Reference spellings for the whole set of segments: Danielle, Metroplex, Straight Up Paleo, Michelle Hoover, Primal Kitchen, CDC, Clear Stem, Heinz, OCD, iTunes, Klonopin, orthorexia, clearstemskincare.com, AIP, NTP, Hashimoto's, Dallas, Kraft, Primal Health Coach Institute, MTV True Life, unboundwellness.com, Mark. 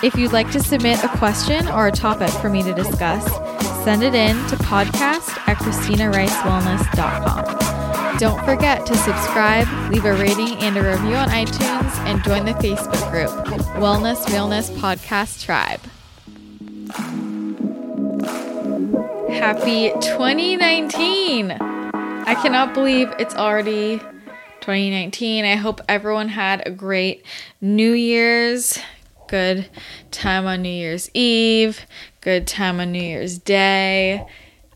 If you'd like to submit a question or a topic for me to discuss, send it in to podcast@ChristinaRiceWellness.com. Don't forget to subscribe, leave a rating and a review on iTunes, and join the Facebook group, Wellness Realness Podcast Tribe. Happy 2019! I cannot believe it's already 2019. I hope everyone had a great New Year's. Good time on New Year's Eve, good time on New Year's Day.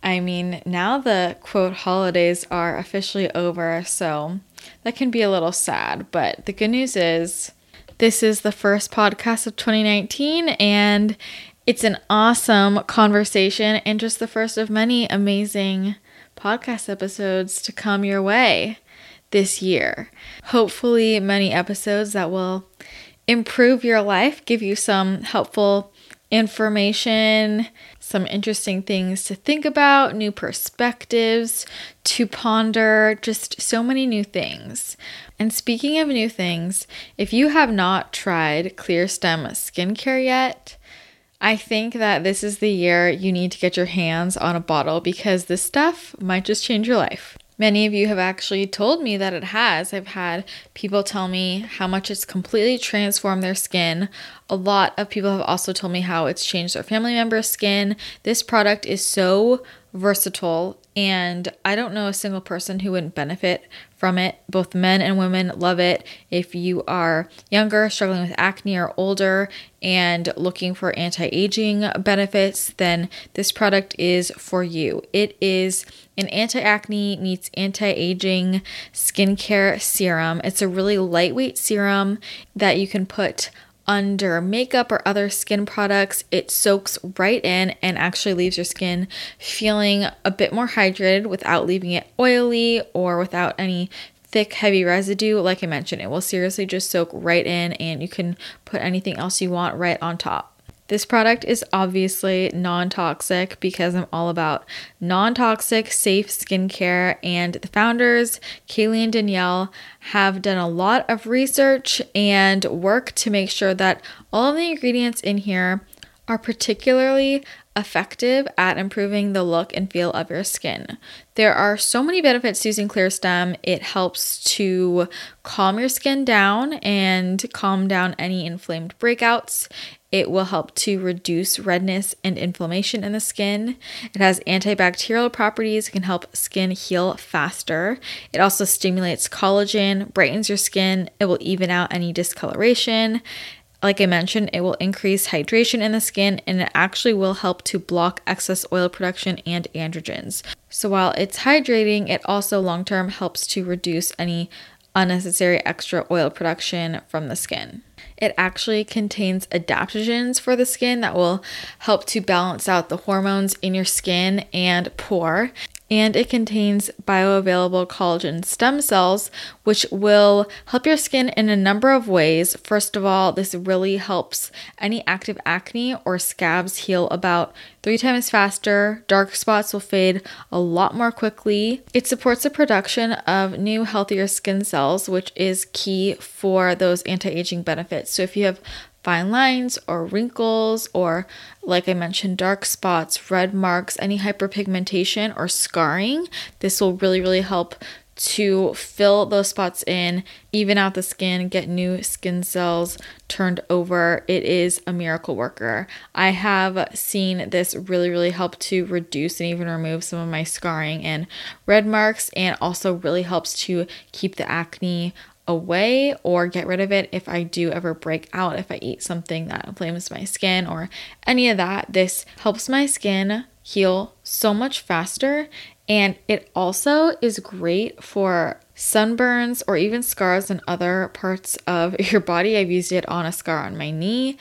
I mean, now the quote holidays are officially over, so that can be a little sad, but the good news is this is the first podcast of 2019 and it's an awesome conversation and just the first of many amazing podcast episodes to come your way this year. Hopefully many episodes that will improve your life, give you some helpful information, some interesting things to think about, new perspectives to ponder, just so many new things. And speaking of new things, if you have not tried Clear Stem skincare yet, I think that this is the year you need to get your hands on a bottle because this stuff might just change your life. Many of you have actually told me that it has. I've had people tell me how much it's completely transformed their skin. A lot of people have also told me how it's changed their family members' skin. This product is so versatile, and I don't know a single person who wouldn't benefit from it. Both men and women love it. If you are younger, struggling with acne, or older and looking for anti-aging benefits, then this product is for you. It is an anti-acne meets anti-aging skincare serum. It's a really lightweight serum that you can put under makeup or other skin products. It soaks right in and actually leaves your skin feeling a bit more hydrated without leaving it oily or without any thick, heavy residue. Like I mentioned, it will seriously just soak right in and you can put anything else you want right on top. This product is obviously non-toxic because I'm all about non-toxic, safe skincare, and the founders, Kaylee and Danielle, have done a lot of research and work to make sure that all of the ingredients in here are particularly effective at improving the look and feel of your skin. There are so many benefits to using Clear Stem. It helps to calm your skin down and calm down any inflamed breakouts. It will help to reduce redness and inflammation in the skin. It has antibacterial properties. It can help skin heal faster. It also stimulates collagen, brightens your skin. It will even out any discoloration. Like I mentioned, it will increase hydration in the skin, and it actually will help to block excess oil production and androgens. So while it's hydrating, it also long-term helps to reduce any unnecessary extra oil production from the skin. It actually contains adaptogens for the skin that will help to balance out the hormones in your skin and pore. And it contains bioavailable collagen stem cells, which will help your skin in a number of ways. First of all, this really helps any active acne or scabs heal about 3 times faster. Dark spots will fade a lot more quickly. It supports the production of new, healthier skin cells, which is key for those anti-aging benefits. So if you have fine lines or wrinkles or, like I mentioned, dark spots, red marks, any hyperpigmentation or scarring, this will really, really help to fill those spots in, even out the skin, get new skin cells turned over. It is a miracle worker. I have seen this really, really help to reduce and even remove some of my scarring and red marks, and also really helps to keep the acne away or get rid of it if I do ever break out, if I eat something that inflames my skin or any of that. This helps my skin heal so much faster, and it also is great for sunburns or even scars in other parts of your body. I've used it on a scar on my knee.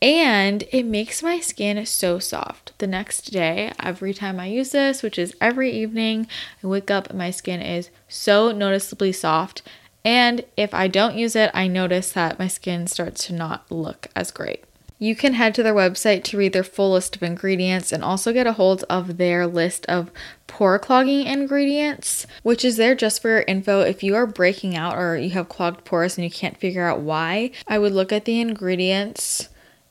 And it makes my skin so soft. The next day, every time I use this, which is every evening, I wake up and my skin is so noticeably soft. And if I don't use it, I notice that my skin starts to not look as great. You can head to their website to read their full list of ingredients and also get a hold of their list of pore clogging ingredients, which is there just for your info. If you are breaking out or you have clogged pores and you can't figure out why, I would look at the ingredients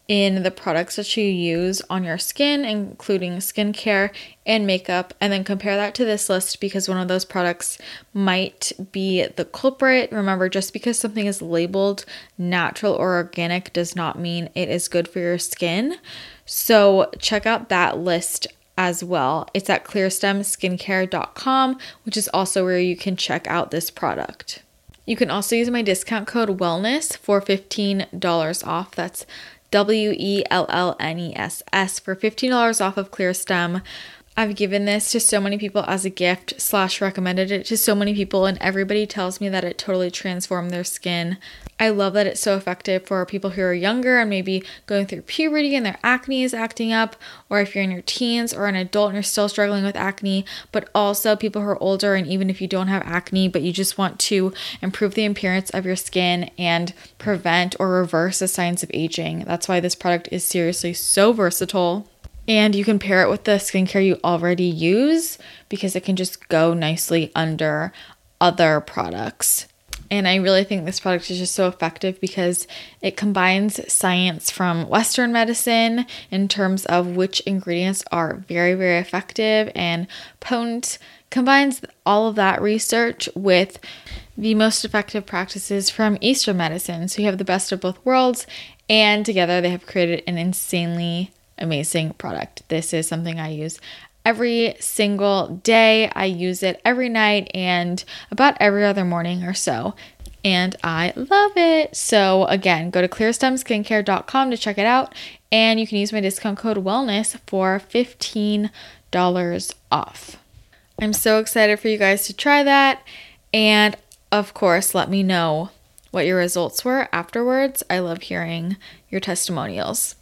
in the products that you use on your skin, including skincare and makeup, and then compare that to this list because one of those products might be the culprit. Remember, just because something is labeled natural or organic does not mean it is good for your skin. So check out that list as well. It's at clearstemskincare.com, which is also where you can check out this product. You can also use my discount code WELLNESS for $15 off. That's WELLNESS for $15 off of Clear Stem. I've given this to so many people as a gift / recommended it to so many people, and everybody tells me that it totally transformed their skin. I love that it's so effective for people who are younger and maybe going through puberty and their acne is acting up, or if you're in your teens or an adult and you're still struggling with acne, but also people who are older, and even if you don't have acne but you just want to improve the appearance of your skin and prevent or reverse the signs of aging. That's why this product is seriously so versatile. And you can pair it with the skincare you already use because it can just go nicely under other products. And I really think this product is just so effective because it combines science from Western medicine in terms of which ingredients are very, very effective and potent, combines all of that research with the most effective practices from Eastern medicine. So you have the best of both worlds, and together they have created an insanely amazing product. This is something I use every single day. I use it every night and about every other morning or so, and I love it. So again, go to clearstemskincare.com to check it out, and you can use my discount code WELLNESS for $15 off. I'm so excited for you guys to try that, and of course let me know what your results were afterwards. I love hearing your testimonials.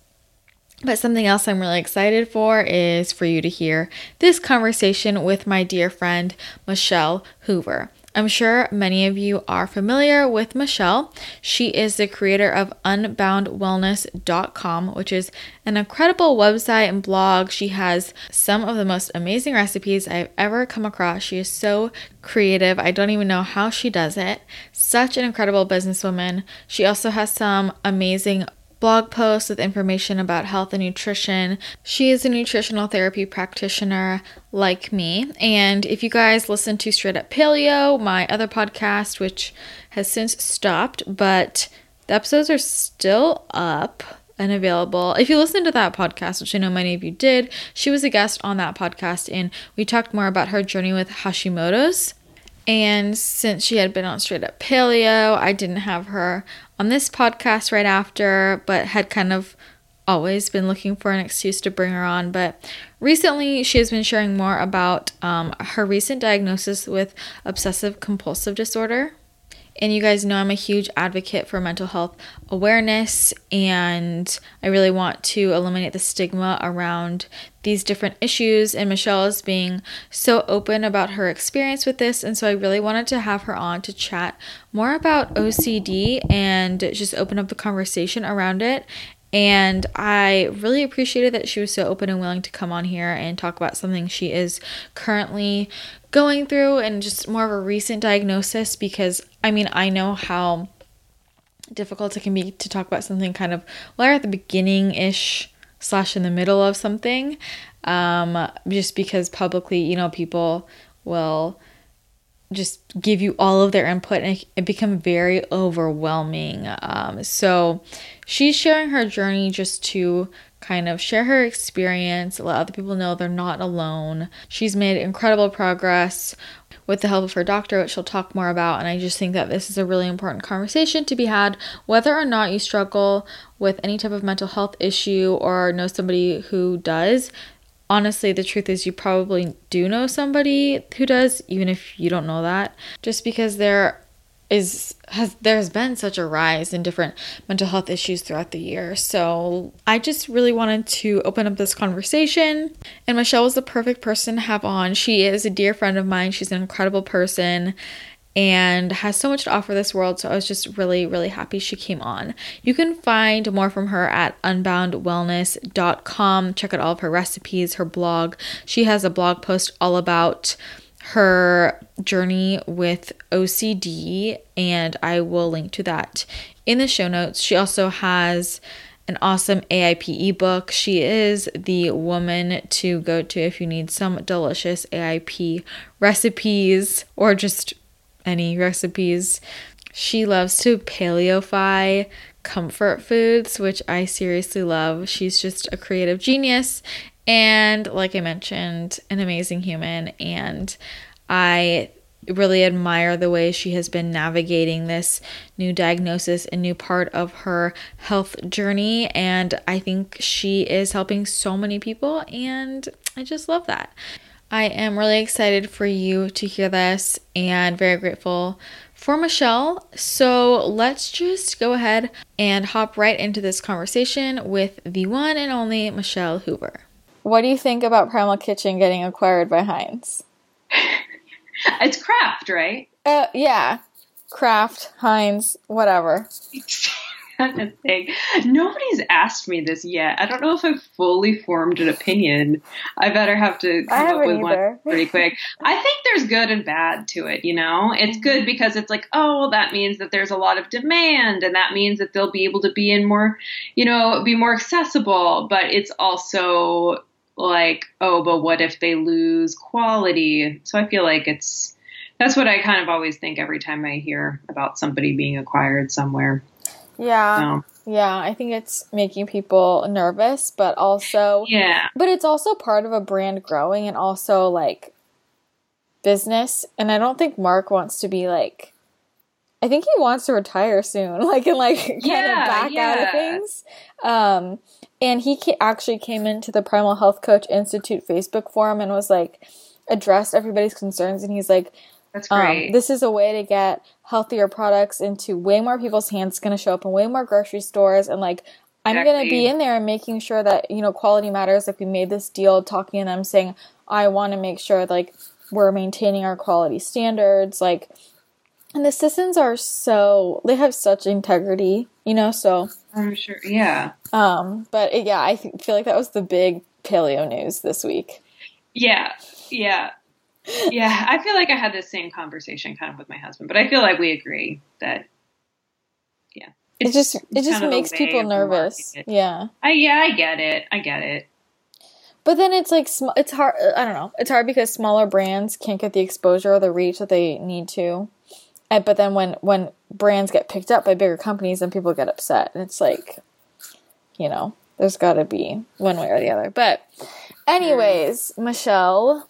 But something else I'm really excited for is for you to hear this conversation with my dear friend, Michelle Hoover. I'm sure many of you are familiar with Michelle. She is the creator of unboundwellness.com, which is an incredible website and blog. She has some of the most amazing recipes I've ever come across. She is so creative. I don't even know how she does it. Such an incredible businesswoman. She also has some amazing blog posts with information about health and nutrition. She is a nutritional therapy practitioner like me. And if you guys listen to Straight Up Paleo, my other podcast, which has since stopped, but the episodes are still up and available. If you listen to that podcast, which I know many of you did, she was a guest on that podcast and we talked more about her journey with Hashimoto's. And since she had been on Straight Up Paleo, I didn't have her on this podcast right after, but had kind of always been looking for an excuse to bring her on. But recently she has been sharing more about her recent diagnosis with obsessive compulsive disorder. And you guys know I'm a huge advocate for mental health awareness, and I really want to eliminate the stigma around these different issues. And Michelle is being so open about her experience with this. And so I really wanted to have her on to chat more about OCD and just open up the conversation around it. And I really appreciated that she was so open and willing to come on here and talk about something she is currently going through and just more of a recent diagnosis, because I mean, I know how difficult it can be to talk about something kind of, well, at the beginning-ish / in the middle of something, just because publicly, you know, people will just give you all of their input and it become very overwhelming. So she's sharing her journey just to kind of share her experience, let other people know they're not alone. She's made incredible progress with the help of her doctor, which she'll talk more about. And I just think that this is a really important conversation to be had, whether or not you struggle with any type of mental health issue or know somebody who does. Honestly, the truth is you probably do know somebody who does, even if you don't know that, just because there there's been such a rise in different mental health issues throughout the year. So I just really wanted to open up this conversation, and Michelle was the perfect person to have on. She is a dear friend of mine. She's an incredible person and has so much to offer this world. So I was just really, really happy she came on. You can find more from her at unboundwellness.com. Check out all of her recipes, her blog. She has a blog post all about her journey with OCD, and I will link to that in the show notes. She also has an awesome AIP ebook. She is the woman to go to if you need some delicious AIP recipes or just any recipes. She loves to paleofy comfort foods, which I seriously love. She's just a creative genius. And like I mentioned, an amazing human, and I really admire the way she has been navigating this new diagnosis and new part of her health journey, and I think she is helping so many people, and I just love that. I am really excited for you to hear this and very grateful for Michelle. So let's just go ahead and hop right into this conversation with the one and only Michelle Hoover. What do you think about Primal Kitchen getting acquired by Heinz? It's Kraft, right? Yeah. Kraft, Heinz, whatever. Nobody's asked me this yet. I don't know if I've fully formed an opinion. I better have to come up with one pretty quick. I think there's good and bad to it, you know? It's good because it's like, oh, well, that means that there's a lot of demand, and that means that they'll be able to be in more, you know, be more accessible. But it's also like, oh, but what if they lose quality? So I feel like that's what I kind of always think every time I hear about somebody being acquired somewhere. Yeah. So. Yeah. I think it's making people nervous, but also, yeah, but it's also part of a brand growing and also like business. And I don't think Mark wants to be like, I think he wants to retire soon, like, and like kind of back out of things. And he actually came into the Primal Health Coach Institute Facebook forum and was like, addressed everybody's concerns. And he's like, that's great. This is a way to get healthier products into way more people's hands. It's going to show up in way more grocery stores. And like, I'm going to be in there and making sure that, you know, quality matters. Like we made this deal talking and I'm saying, I want to make sure like we're maintaining our quality standards. Like, and the citizens are so, they have such integrity, you know, so. I'm sure. Yeah. But yeah, I feel like that was the big paleo news this week. Yeah. Yeah. Yeah, I feel like I had this same conversation kind of with my husband, but I feel like we agree that, yeah. It just makes people nervous. Yeah. I get it. But then it's like, it's hard, I don't know. It's hard because smaller brands can't get the exposure or the reach that they need to. But then when brands get picked up by bigger companies, then people get upset. And it's like, you know, there's got to be one way or the other. But anyways, Michelle...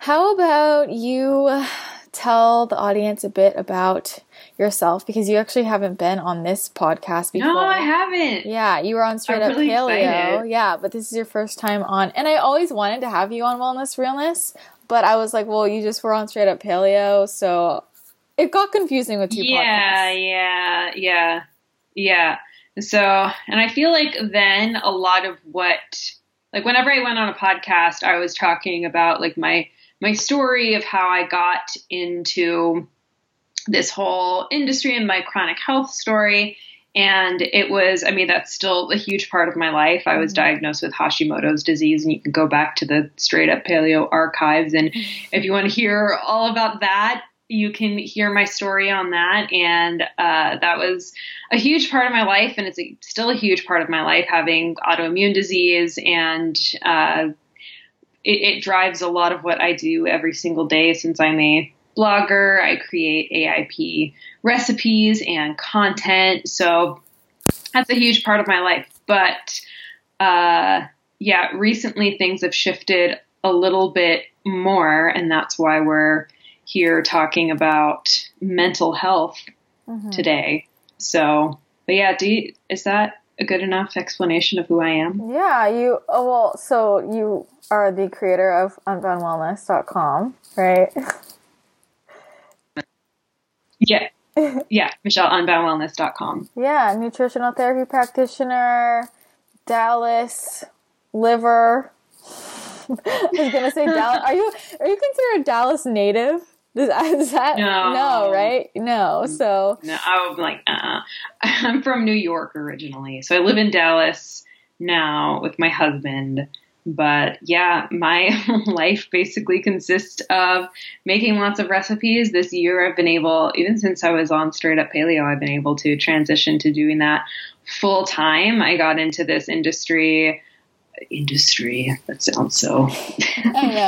How about you tell the audience a bit about yourself, because you actually haven't been on this podcast before. No, I haven't. Yeah, you were on Straight Up Paleo. Excited. Yeah, but this is your first time on, and I always wanted to have you on Wellness Realness, but I was like, well, you just were on Straight Up Paleo, so it got confusing with two podcasts. Yeah. So, and I feel like then a lot of what... Like whenever I went on a podcast, I was talking about like my story of how I got into this whole industry and my chronic health story. And it was, I mean, that's still a huge part of my life. I was diagnosed with Hashimoto's disease, and you can go back to the Straight Up Paleo archives. And if you want to hear all about that, you can hear my story on that. And that was a huge part of my life. And it's still a huge part of my life, having autoimmune disease. And it drives a lot of what I do every single day. Since I'm a blogger, I create AIP recipes and content. So that's a huge part of my life. But recently things have shifted a little bit more. And that's why we're here talking about mental health today. So, but yeah, is that a good enough explanation of who I am? Yeah, so you are the creator of unboundwellness.com, right? Yeah. Yeah. Michelle, unboundwellness.com. Yeah. Nutritional therapy practitioner, Dallas, liver. I was going to say Dallas. Are you considered a Dallas native? Is that? No. No, right? No. So. No, I'm like, I'm from New York originally. So I live in Dallas now with my husband. But yeah, my life basically consists of making lots of recipes. This year I've been able, even since I was on Straight Up Paleo, I've been able to transition to doing that full time. I got into this industry, that sounds so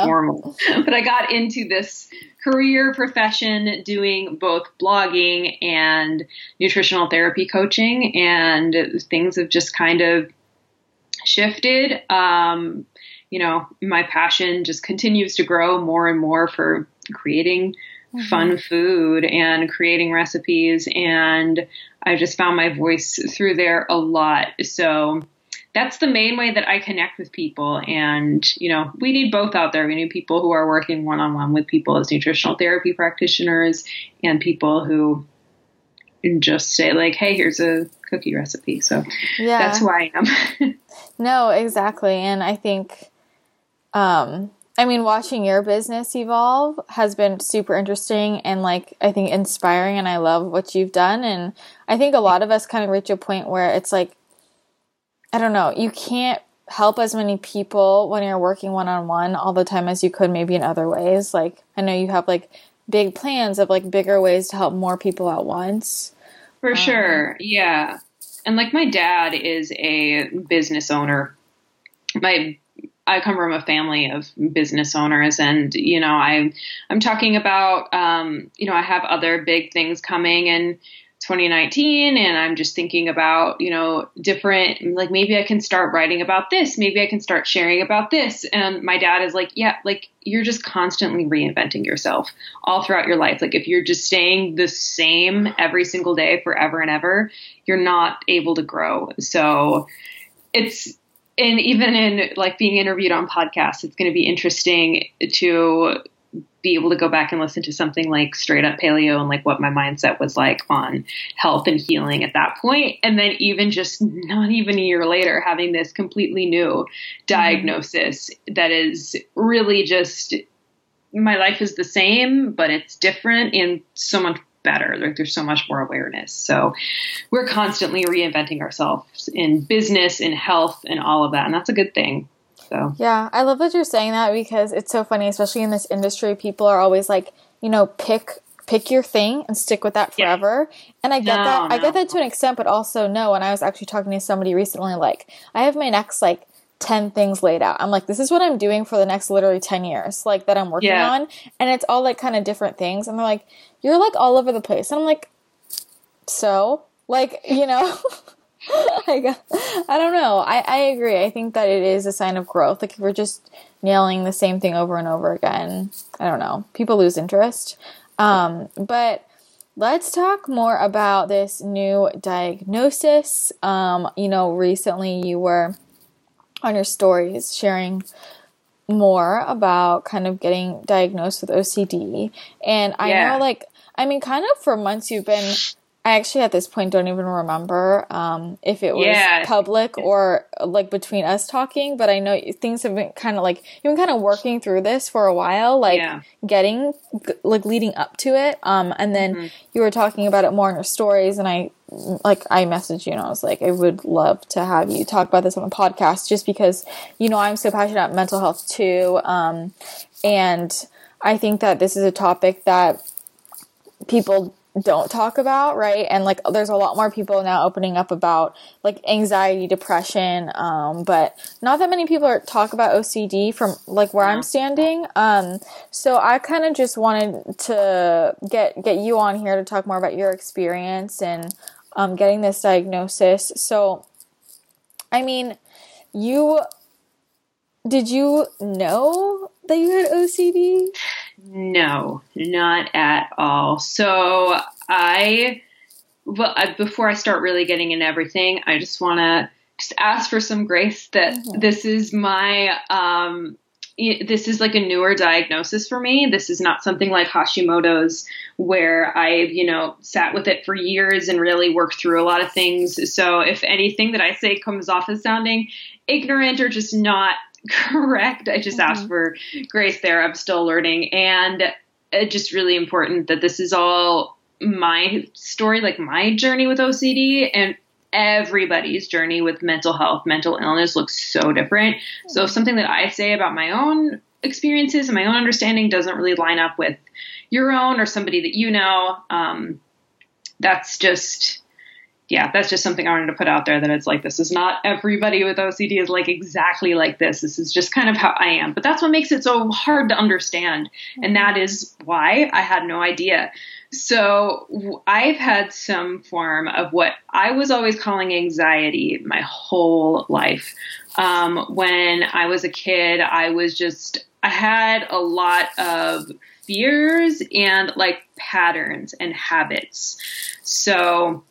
formal, but I got into this career profession doing both blogging and nutritional therapy coaching, and things have just kind of shifted. My passion just continues to grow more and more for creating fun food and creating recipes. And I just found my voice through there a lot. So that's the main way that I connect with people. And, we need both out there. We need people who are working one-on-one with people as nutritional therapy practitioners and people who just say like, hey, here's a cookie recipe. So yeah, that's who I am. No, exactly. And I think, watching your business evolve has been super interesting and I think inspiring, and I love what you've done. And I think a lot of us kind of reach a point where it's like, I don't know, you can't help as many people when you're working one-on-one all the time as you could maybe in other ways. Like, I know you have big plans of bigger ways to help more people at once. For sure. Yeah. And my dad is a business owner. I come from a family of business owners, and, I'm talking about, I have other big things coming in 2019, and I'm just thinking about, different, maybe I can start writing about this. Maybe I can start sharing about this. And my dad is you're just constantly reinventing yourself all throughout your life. If you're just staying the same every single day forever and ever, you're not able to grow. So even in being interviewed on podcasts, it's going to be interesting to be able to go back and listen to something like Straight Up Paleo and what my mindset was on health and healing at that point. And then even just not even a year later, having this completely new diagnosis that is really just, my life is the same, but it's different and so much better. There's so much more awareness. So we're constantly reinventing ourselves in business, in health, and all of that. And that's a good thing. So. Yeah, I love that you're saying that, because it's so funny, especially in this industry, people are always pick your thing and stick with that forever. Yeah. And I get that. No. I get that to an extent, but also no. And I was actually talking to somebody recently, I have my next 10 things laid out. I'm this is what I'm doing for the next literally 10 years, that I'm working on. And it's all kind of different things. And they're you're all over the place. And I'm so. I don't know. I agree. I think that it is a sign of growth. If we're just nailing the same thing over and over again, I don't know. People lose interest. But let's talk more about this new diagnosis. Recently you were on your stories sharing more about kind of getting diagnosed with OCD. And I know, kind of for months you've been... I actually at this point don't even remember if it was public or between us talking, but I know things have been kind of you've been kind of working through this for a while, getting leading up to it. And then you were talking about it more in your stories, and I messaged you and I was I would love to have you talk about this on the podcast, just because, I'm so passionate about mental health too. And I think that this is a topic that people don't talk about, right? And there's a lot more people now opening up about anxiety, depression, but not that many people talk about OCD from where I'm standing. So I kind of just wanted to get you on here to talk more about your experience and getting this diagnosis. So did you know that you had OCD? No, not at all. So before I start really getting into everything, I just want to ask for some grace that this is my this is like a newer diagnosis for me. This is not something like Hashimoto's where I've, sat with it for years and really worked through a lot of things. So if anything that I say comes off as sounding ignorant or just not correct, I just ask for grace there. I'm still learning. And it's just really important that this is all my story, like my journey with OCD, and everybody's journey with mental health, mental illness looks so different. So if something that I say about my own experiences and my own understanding doesn't really line up with your own or somebody that you know, that's just something I wanted to put out there, that it's like, this is not everybody with OCD is like exactly like this. This is just kind of how I am. But that's what makes it so hard to understand. And that is why I had no idea. So I've had some form of what I was always calling anxiety my whole life. When I was a kid, I had a lot of fears and like patterns and habits. So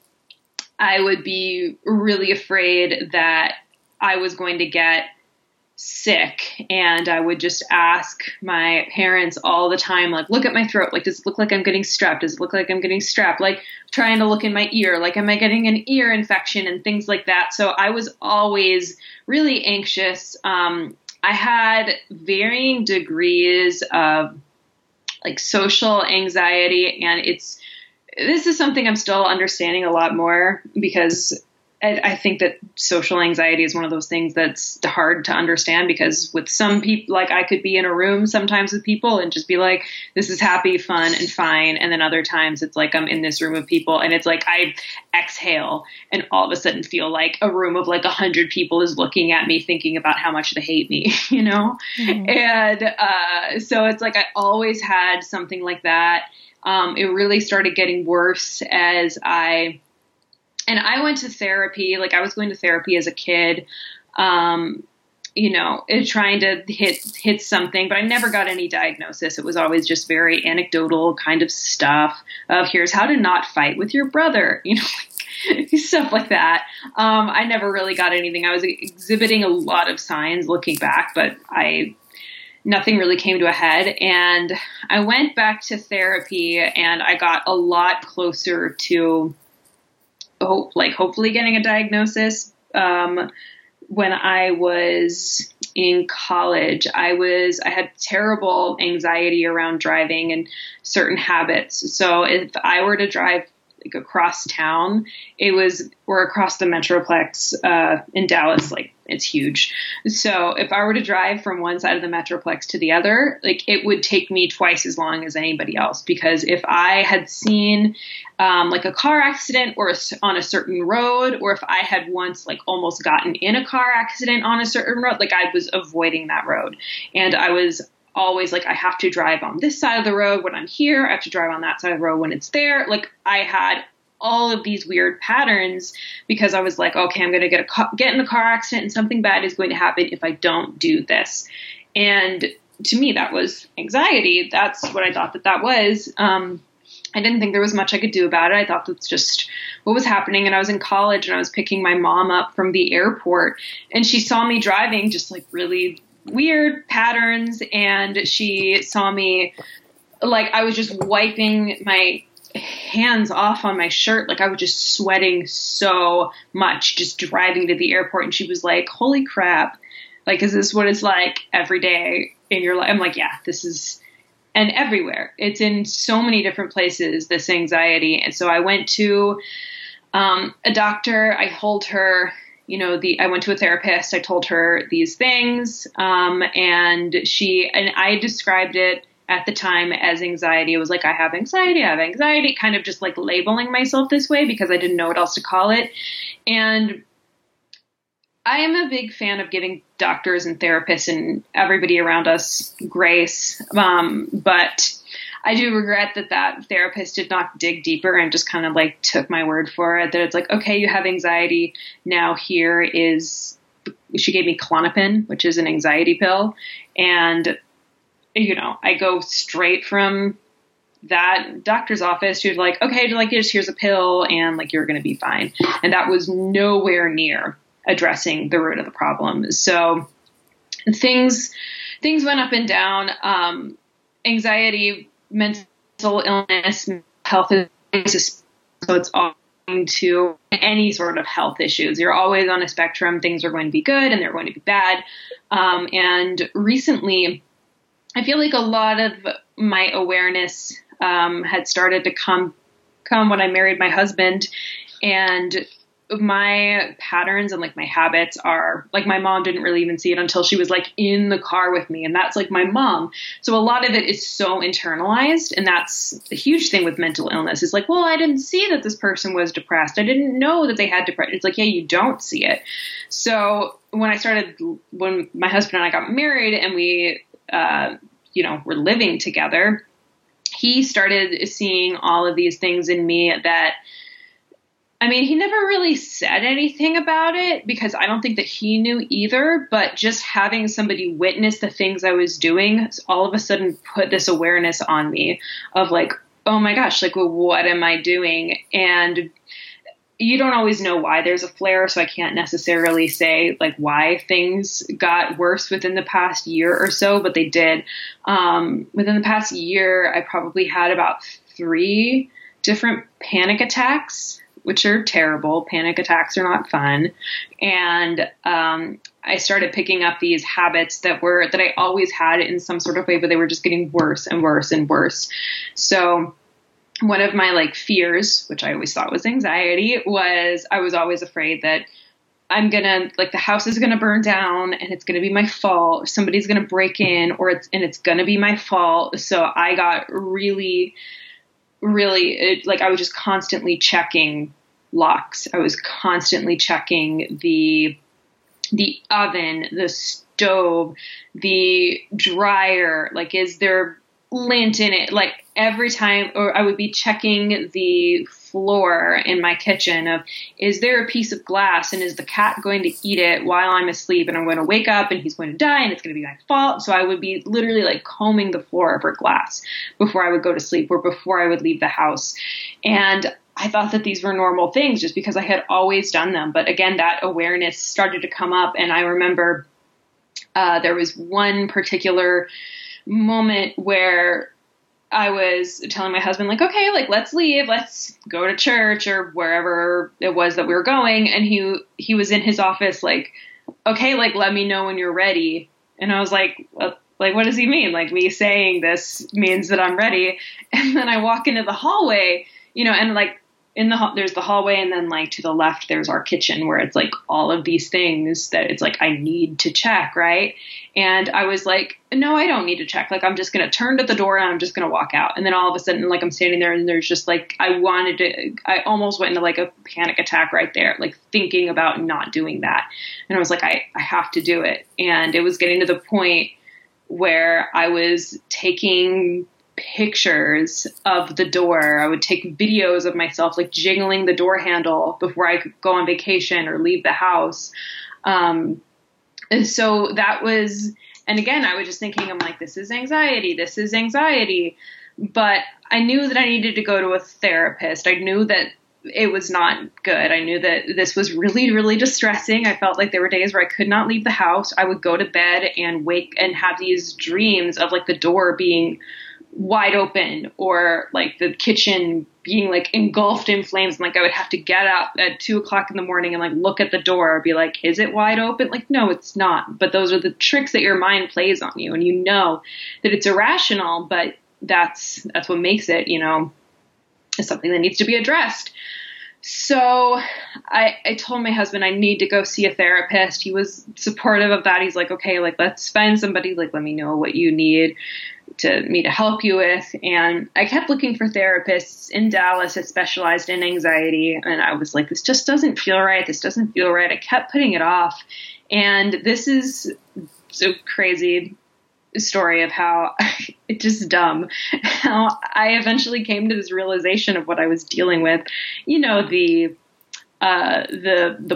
I would be really afraid that I was going to get sick, and I would just ask my parents all the time, like, look at my throat. Like, does it look like I'm getting strep? Does it look like I'm getting strep? Like, trying to look in my ear, like, am I getting an ear infection and things like that. So I was always really anxious. I had varying degrees of like social anxiety, and this is something I'm still understanding a lot more, because I think that social anxiety is one of those things that's hard to understand, because with some people, like I could be in a room sometimes with people and just be like, this is happy, fun, and fine. And then other times it's like, I'm in this room of people and it's like, I exhale and all of a sudden feel like a room of like 100 people is looking at me thinking about how much they hate me, Mm-hmm. And so it's like, I always had something like that. It really started getting worse as I went to therapy. Like I was going to therapy as a kid, trying to hit something, but I never got any diagnosis. It was always just very anecdotal kind of stuff of here's how to not fight with your brother, stuff like that. I never really got anything. I was exhibiting a lot of signs looking back, but nothing really came to a head. And I went back to therapy and I got a lot closer to hopefully getting a diagnosis. When I was in college, I had terrible anxiety around driving and certain habits. So if I were to drive like across town, or across the Metroplex, in Dallas, like it's huge. So if I were to drive from one side of the Metroplex to the other, like it would take me twice as long as anybody else, because if I had seen like a car accident or on a certain road, or if I had once like almost gotten in a car accident on a certain road, like I was avoiding that road. And I was always like, I have to drive on this side of the road when I'm here. I have to drive on that side of the road when it's there. Like I had all of these weird patterns because I was like, okay, I'm going to get in a car accident and something bad is going to happen if I don't do this. And to me, that was anxiety. That's what I thought that was. I didn't think there was much I could do about it. I thought that's just what was happening. And I was in college and I was picking my mom up from the airport and she saw me driving just like really weird patterns. And she saw me like, I was just wiping my hands off on my shirt. Like I was just sweating so much just driving to the airport. And she was like, holy crap. Like, is this what it's like every day in your life? I'm like, yeah, this is, and everywhere. It's in so many different places, this anxiety. And so I went to a doctor. I told her, I went to a therapist. I told her these things. And I described it at the time as anxiety. It was like, I have anxiety, kind of just like labeling myself this way because I didn't know what else to call it. And I am a big fan of giving doctors and therapists and everybody around us grace. But I do regret that therapist did not dig deeper and just kind of like took my word for it, that it's like, okay, you have anxiety. Now she gave me Klonopin, which is an anxiety pill. And I go straight from that doctor's office to like, okay, like here's a pill and like, you're going to be fine. And that was nowhere near addressing the root of the problem. So things things went up and down. Anxiety, mental illness, mental health is, so it's all to any sort of health issues. You're always on a spectrum. Things are going to be good and they're going to be bad. And recently, I feel like a lot of my awareness had started to come when I married my husband, and my patterns and like my habits are like, my mom didn't really even see it until she was like in the car with me. And that's like my mom. So a lot of it is so internalized. And that's a huge thing with mental illness. It's like, well, I didn't see that this person was depressed. I didn't know that they had depression. It's like, yeah, you don't see it. So when my husband and I got married and we, were living together, he started seeing all of these things in me that, I mean, he never really said anything about it because I don't think that he knew either, but just having somebody witness the things I was doing all of a sudden put this awareness on me of like, oh my gosh, like, well, what am I doing? And you don't always know why there's a flare. So I can't necessarily say like why things got worse within the past year or so, but they did. Within the past year, I probably had about 3 different panic attacks, which are terrible. Panic attacks are not fun. And I started picking up these habits that I always had in some sort of way, but they were just getting worse and worse and worse. So one of my like fears, which I always thought was anxiety, was I was always afraid that I'm going to, like, the house is going to burn down and it's going to be my fault. Somebody's going to break in and it's going to be my fault. So I got really, I was just constantly checking locks. I was constantly checking the oven, the stove, the dryer, like, is there lint in it? Like every time, or I would be checking the floor in my kitchen of, is there a piece of glass and is the cat going to eat it while I'm asleep and I'm going to wake up and he's going to die and it's going to be my fault. So I would be literally like combing the floor for glass before I would go to sleep or before I would leave the house. And I thought that these were normal things just because I had always done them. But again, that awareness started to come up. And I remember there was one particular moment where I was telling my husband, like, okay, like, let's leave, let's go to church or wherever it was that we were going. And he was in his office, like, okay, like, let me know when you're ready. And I was like, well, like, what does he mean? Like, me saying this means that I'm ready. And then I walk into the hallway, and like there's the hallway. And then like to the left, there's our kitchen where it's like all of these things that it's like, I need to check. Right. And I was like, no, I don't need to check. Like, I'm just going to turn to the door and I'm just going to walk out. And then all of a sudden, like, I'm standing there and there's just like, I almost went into like a panic attack right there, like thinking about not doing that. And I was like, I have to do it. And it was getting to the point where I was taking pictures of the door. I would take videos of myself, like jiggling the door handle before I could go on vacation or leave the house. And so that was, and again, I was just thinking, I'm like, this is anxiety. But I knew that I needed to go to a therapist. I knew that it was not good. I knew that this was really, really distressing. I felt like there were days where I could not leave the house. I would go to bed and wake and have these dreams of like the door being wide open or like the kitchen being like engulfed in flames. And like, I would have to get up at 2:00 in the morning and like, look at the door and be like, is it wide open? Like, no, it's not. But those are the tricks that your mind plays on you. And you know that it's irrational, but that's what makes it, is something that needs to be addressed. So I told my husband, I need to go see a therapist. He was supportive of that. He's like, okay, like, let's find somebody, like, let me know what you need to help you with. And I kept looking for therapists in Dallas that specialized in anxiety. And I was like, this just doesn't feel right. This doesn't feel right. I kept putting it off. And this is so crazy story of how it's just dumb how I eventually came to this realization of what I was dealing with, the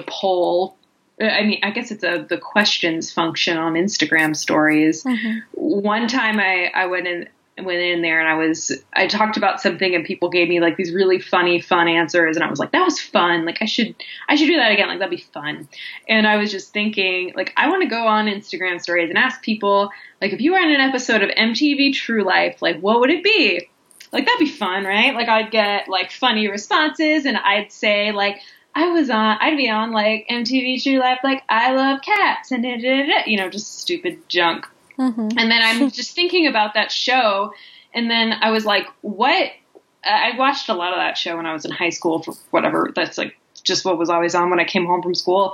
poll. I mean, I guess it's the questions function on Instagram stories. Mm-hmm. One time I went in and went in there and I talked about something and people gave me like these really fun answers. And I was like, that was fun. Like I should do that again. Like that'd be fun. And I was just thinking like, I want to go on Instagram stories and ask people like, if you were in an episode of MTV True Life, like what would it be? Like, that'd be fun, right? Like I'd get like funny responses and I'd say like, I'd be on like MTV True Life, like I love cats and you know, just stupid junk. Mm-hmm. And then I'm just thinking about that show. And then I was like, what? I watched a lot of that show when I was in high school for whatever. That's like just what was always on when I came home from school.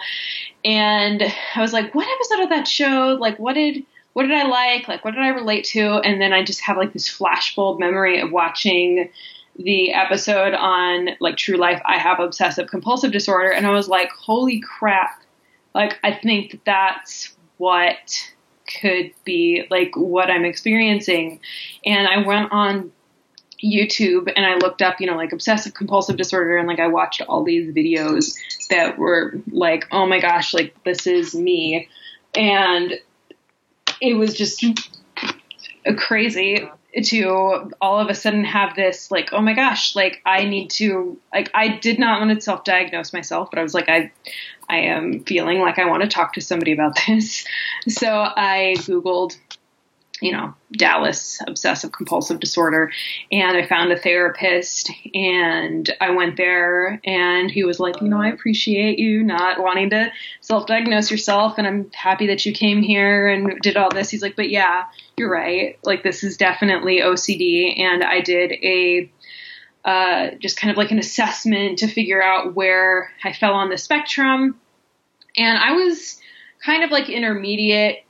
And I was like, what episode of that show? Like, what did I like? Like, what did I relate to? And then I just have like this flashbulb memory of watching the episode on like True Life, I have obsessive compulsive disorder. And I was like, holy crap. Like, I think that that's what could be like what I'm experiencing. And I went on YouTube and I looked up, you know, like obsessive compulsive disorder. And like, I watched all these videos that were like, oh my gosh, like this is me. And it was just crazy to all of a sudden have this like, oh my gosh, like I need to, like, I did not want to self-diagnose myself, but I was like, I am feeling like I want to talk to somebody about this. So I Googled, you know, Dallas obsessive compulsive disorder. And I found a therapist and I went there and he was like, you know, I appreciate you not wanting to self-diagnose yourself. And I'm happy that you came here and did all this. He's like, but yeah, you're right. Like, this is definitely OCD. And I did a, just kind of like an assessment to figure out where I fell on the spectrum. And I was kind of like intermediate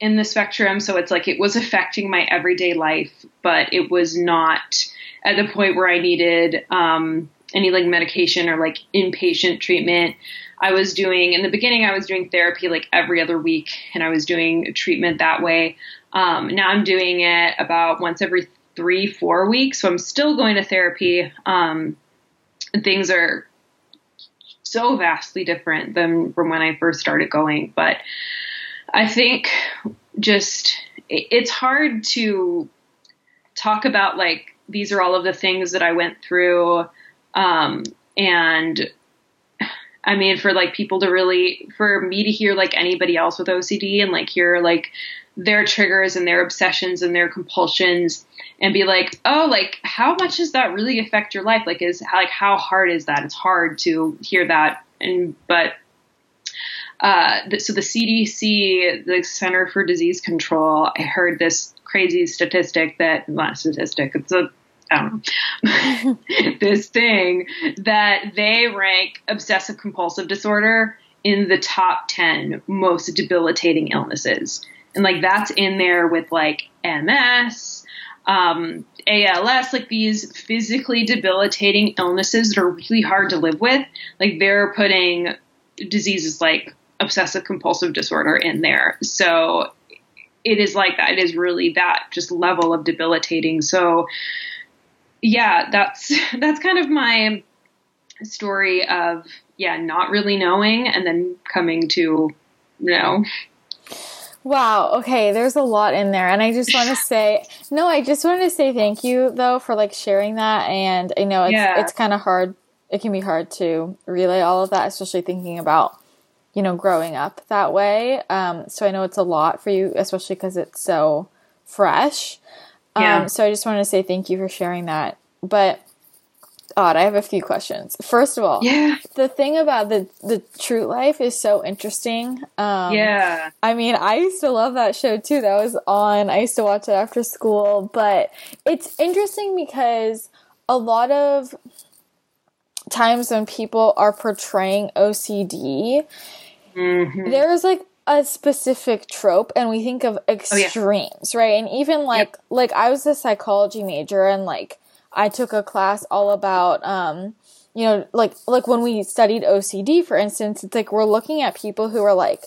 in the spectrum. So it's like, it was affecting my everyday life, but it was not at the point where I needed, any like medication or like inpatient treatment. I was doing, in the beginning, I was doing therapy like every other week and I was doing treatment that way. Now I'm doing it about once every 3-4 weeks. So I'm still going to therapy. And things are so vastly different than from when I first started going. But I think just, it's hard to talk about like, these are all of the things that I went through. And I mean, for like people to really, for me to hear like anybody else with OCD and like hear like their triggers and their obsessions and their compulsions and be like, oh, like how much does that really affect your life? Like how hard is that? It's hard to hear that. So the CDC, the Center for Disease Control, I heard this crazy statistic that, not a statistic, it's a, I don't know, this thing that they rank obsessive compulsive disorder in the top 10 most debilitating illnesses. And like, that's in there with like MS, ALS, like these physically debilitating illnesses that are really hard to live with. Like they're putting diseases like obsessive compulsive disorder in there. So it is like that. It is really that just level of debilitating. So yeah, that's kind of my story of, yeah, not really knowing and then coming to know. Wow. Okay. There's a lot in there. And I just want to say, thank you though for like sharing that. And I know it's kind of hard. It can be hard to relay all of that, especially thinking about, you know, growing up that way. So I know it's a lot for you, especially because it's so fresh. So I just wanted to say thank you for sharing that. But I have a few questions. First of all, the thing about the True Life is so interesting. I mean, I used to love that show too. That was on. I used to watch it after school. But it's interesting because a lot of times when people are portraying OCD, there's like a specific trope and we think of extremes, right? And even like I was a psychology major and like I took a class all about, you know, like when we studied OCD, for instance, it's like we're looking at people who are like,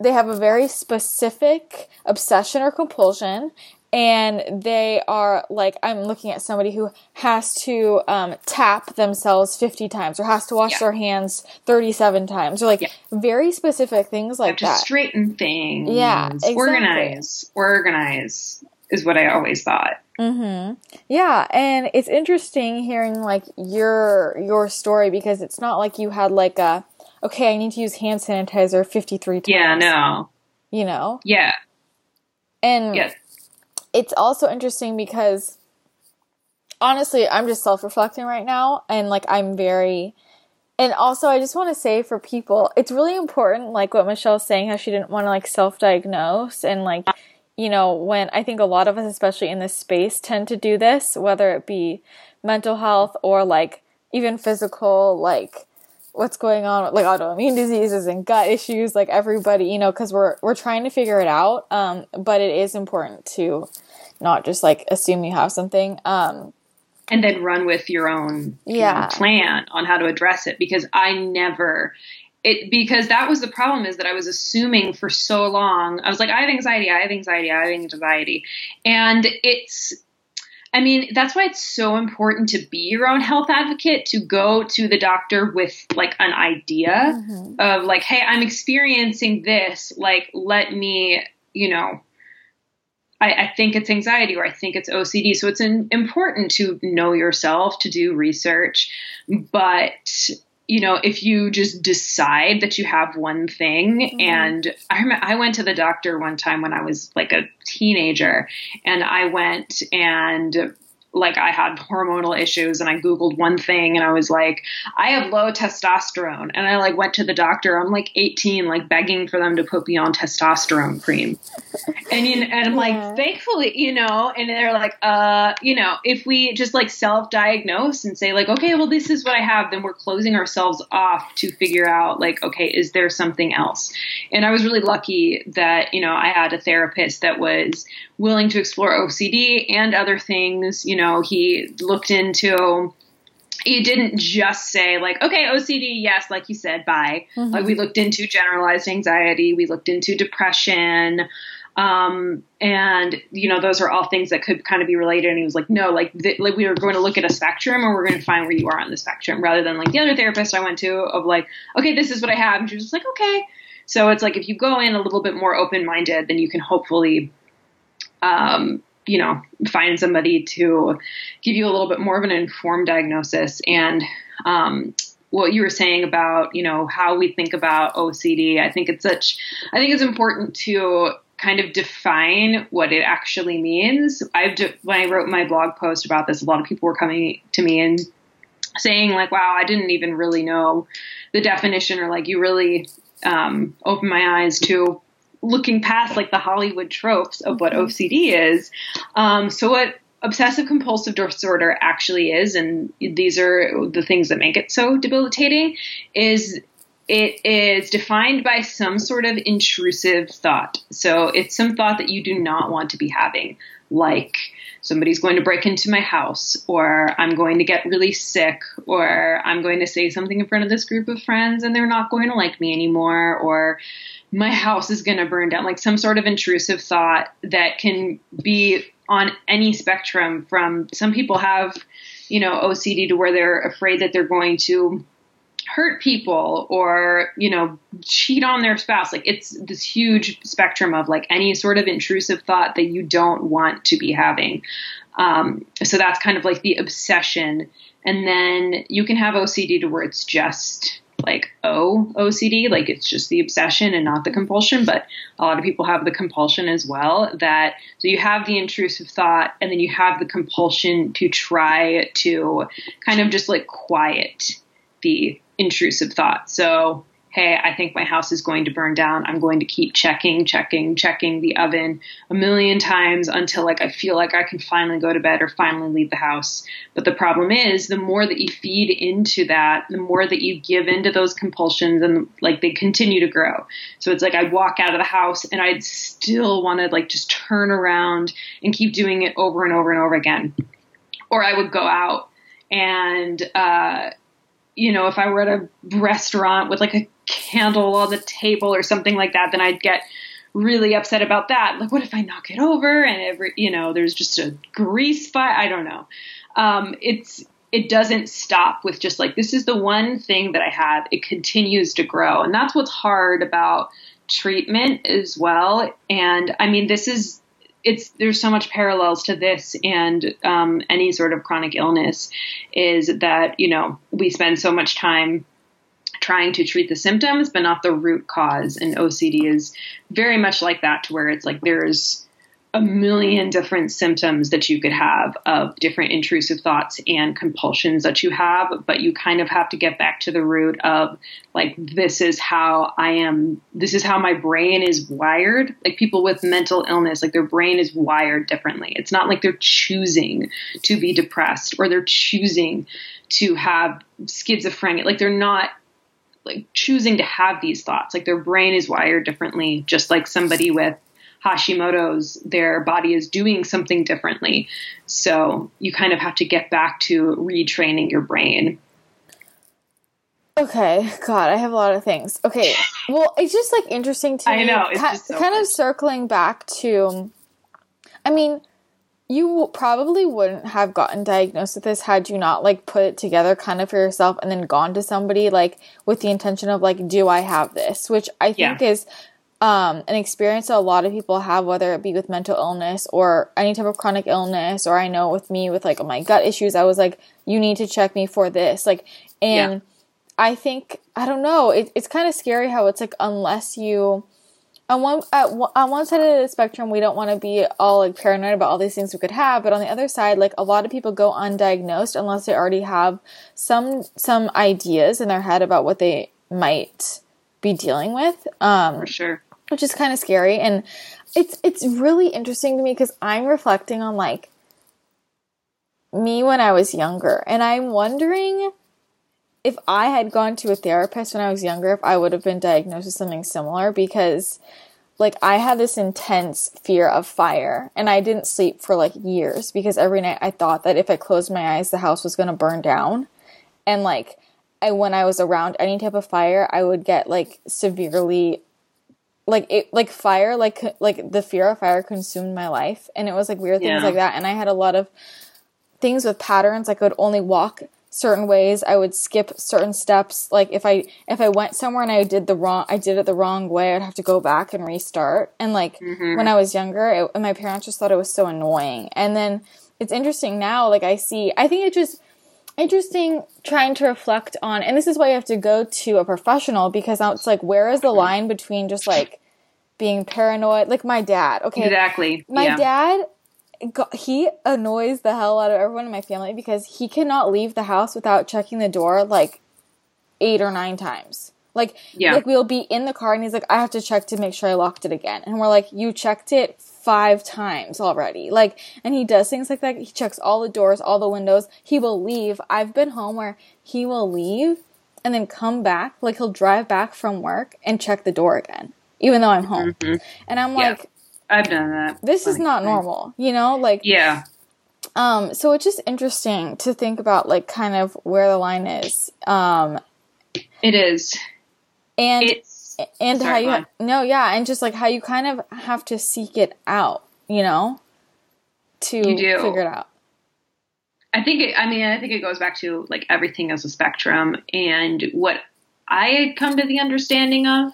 they have a very specific obsession or compulsion. And they are like, I'm looking at somebody who has to tap themselves 50 times or has to wash their hands 37 times or like very specific things like that. Straighten things. Yeah, exactly. Organize. is what I always thought. Mm-hmm. Yeah. And it's interesting hearing like your story, because it's not like you had like a, okay, I need to use hand sanitizer 53 times. Yeah, no. You know? Yeah. And yes. It's also interesting because honestly, I'm just self-reflecting right now. And like, and also I just want to say for people, it's really important, like what Michelle's saying, how she didn't want to like self-diagnose and like, you know, when I think a lot of us, especially in this space, tend to do this, whether it be mental health or like even physical, like what's going on, like autoimmune diseases and gut issues, like everybody, you know, because we're trying to figure it out. But it is important to not just like assume you have something. And then run with your own plan on how to address it, because because that was the problem, is that I was assuming for so long. I was like, I have anxiety. And that's why it's so important to be your own health advocate, to go to the doctor with like an idea mm-hmm. of like, hey, I'm experiencing this. Like, let me, you know, I think it's anxiety or I think it's OCD. So it's important to know yourself, to do research, but you know, if you just decide that you have one thing mm-hmm. and I remember I went to the doctor one time when I was like a teenager, and I went and like I had hormonal issues and I Googled one thing and I was like, I have low testosterone. And I like went to the doctor. I'm like 18, like begging for them to put me on testosterone cream. And I'm like, thankfully, you know, and they're like, you know, if we just like self-diagnose and say like, okay, well, this is what I have, then we're closing ourselves off to figure out like, okay, is there something else? And I was really lucky that, you know, I had a therapist that was willing to explore OCD and other things. You know, he didn't just say like, okay, OCD, yes, like you said, bye. Mm-hmm. Like we looked into generalized anxiety, we looked into depression, and you know, those are all things that could kind of be related. And he was like, no, like we were going to look at a spectrum and we're going to find where you are on the spectrum, rather than like the other therapist I went to of like, okay, this is what I have. And she was just like, okay. So it's like, if you go in a little bit more open-minded, then you can hopefully, you know, find somebody to give you a little bit more of an informed diagnosis. And what you were saying about, you know, how we think about OCD, I think it's important to kind of define what it actually means. When I wrote my blog post about this, a lot of people were coming to me and saying like, wow, I didn't even really know the definition, or like, you really opened my eyes to looking past like the Hollywood tropes of what OCD is. So what obsessive compulsive disorder actually is, and these are the things that make it so debilitating, is it is defined by some sort of intrusive thought. So it's some thought that you do not want to be having, like somebody's going to break into my house, or I'm going to get really sick, or I'm going to say something in front of this group of friends and they're not going to like me anymore, or my house is going to burn down, like some sort of intrusive thought that can be on any spectrum. From some people have, you know, OCD to where they're afraid that they're going to hurt people or, you know, cheat on their spouse. Like it's this huge spectrum of like any sort of intrusive thought that you don't want to be having. So that's kind of like the obsession. And then you can have OCD to where it's just like OCD, like it's just the obsession and not the compulsion, but a lot of people have the compulsion as well. That so you have the intrusive thought and then you have the compulsion to try to kind of just like quiet the intrusive thought. So, hey, I think my house is going to burn down. I'm going to keep checking the oven a million times until like I feel like I can finally go to bed or finally leave the house. But the problem is, the more that you feed into that, the more that you give into those compulsions, and like they continue to grow. So it's like I'd walk out of the house and I'd still want to like just turn around and keep doing it over and over and over again. Or I would go out and you know, if I were at a restaurant with like a candle on the table or something like that, then I'd get really upset about that. Like, what if I knock it over and you know, there's just a grease spot? I don't know. It doesn't stop with just like, this is the one thing that I have. It continues to grow. And that's what's hard about treatment as well. And I mean, there's so much parallels to this and any sort of chronic illness, is that, you know, we spend so much time trying to treat the symptoms, but not the root cause. And OCD is very much like that, to where it's like there's a million different symptoms that you could have, of different intrusive thoughts and compulsions that you have, but you kind of have to get back to the root of, like, this is how I am, this is how my brain is wired. Like, people with mental illness, like, their brain is wired differently. It's not like they're choosing to be depressed, or they're choosing to have schizophrenia. Like, they're not like choosing to have these thoughts. Like, their brain is wired differently, just like somebody with Hashimoto's, their body is doing something differently. So you kind of have to get back to retraining your brain. Okay. God, I have a lot of things. Okay. Well, it's just, like, interesting to me. I know. It's just so kind of circling back to, I mean, you probably wouldn't have gotten diagnosed with this had you not, like, put it together kind of for yourself and then gone to somebody, like, with the intention of, like, do I have this? Which I think is an experience that a lot of people have, whether it be with mental illness or any type of chronic illness, or I know with me with, like, my gut issues, I was like, you need to check me for this. Like, and I think, I don't know, it's kind of scary how it's like, unless you, on one side of the spectrum, we don't want to be all, like, paranoid about all these things we could have. But on the other side, like, a lot of people go undiagnosed unless they already have some ideas in their head about what they might be dealing with. For sure. Which is kind of scary. And it's really interesting to me, because I'm reflecting on, like, me when I was younger. And I'm wondering if I had gone to a therapist when I was younger, if I would have been diagnosed with something similar, because, like, I had this intense fear of fire, and I didn't sleep for, like, years, because every night I thought that if I closed my eyes, the house was going to burn down. And, like, when I was around any type of fire, I would get, like, severely, like, it, like, fire, like the fear of fire consumed my life. And it was, like, weird things like that. And I had a lot of things with patterns. Like, I would only walk certain ways. I would skip certain steps. Like, if I went somewhere and I did it the wrong way, I'd have to go back and restart. And, like, when I was younger, my parents just thought it was so annoying. And then it's interesting now, like, I think it just interesting trying to reflect on, and this is why you have to go to a professional, because now it's like, where is the line between just, like, being paranoid, like my dad. Okay. Exactly. My dad, he annoys the hell out of everyone in my family, because he cannot leave the house without checking the door, like, 8 or 9 times. Like, like, we'll be in the car and he's like, I have to check to make sure I locked it again. And we're like, you checked it 5 times already. Like, and he does things like that. He checks all the doors, all the windows. He will leave. I've been home where he will leave and then come back. Like, he'll drive back from work and check the door again, even though I'm home. And I'm like, I've done that. This is not normal, you know? Like, so it's just interesting to think about, like, kind of where the line is. It is. And and how you and just, like, how you kind of have to seek it out, you know, to figure it out. I think it goes back to, like, everything as a spectrum. And what I had come to the understanding of,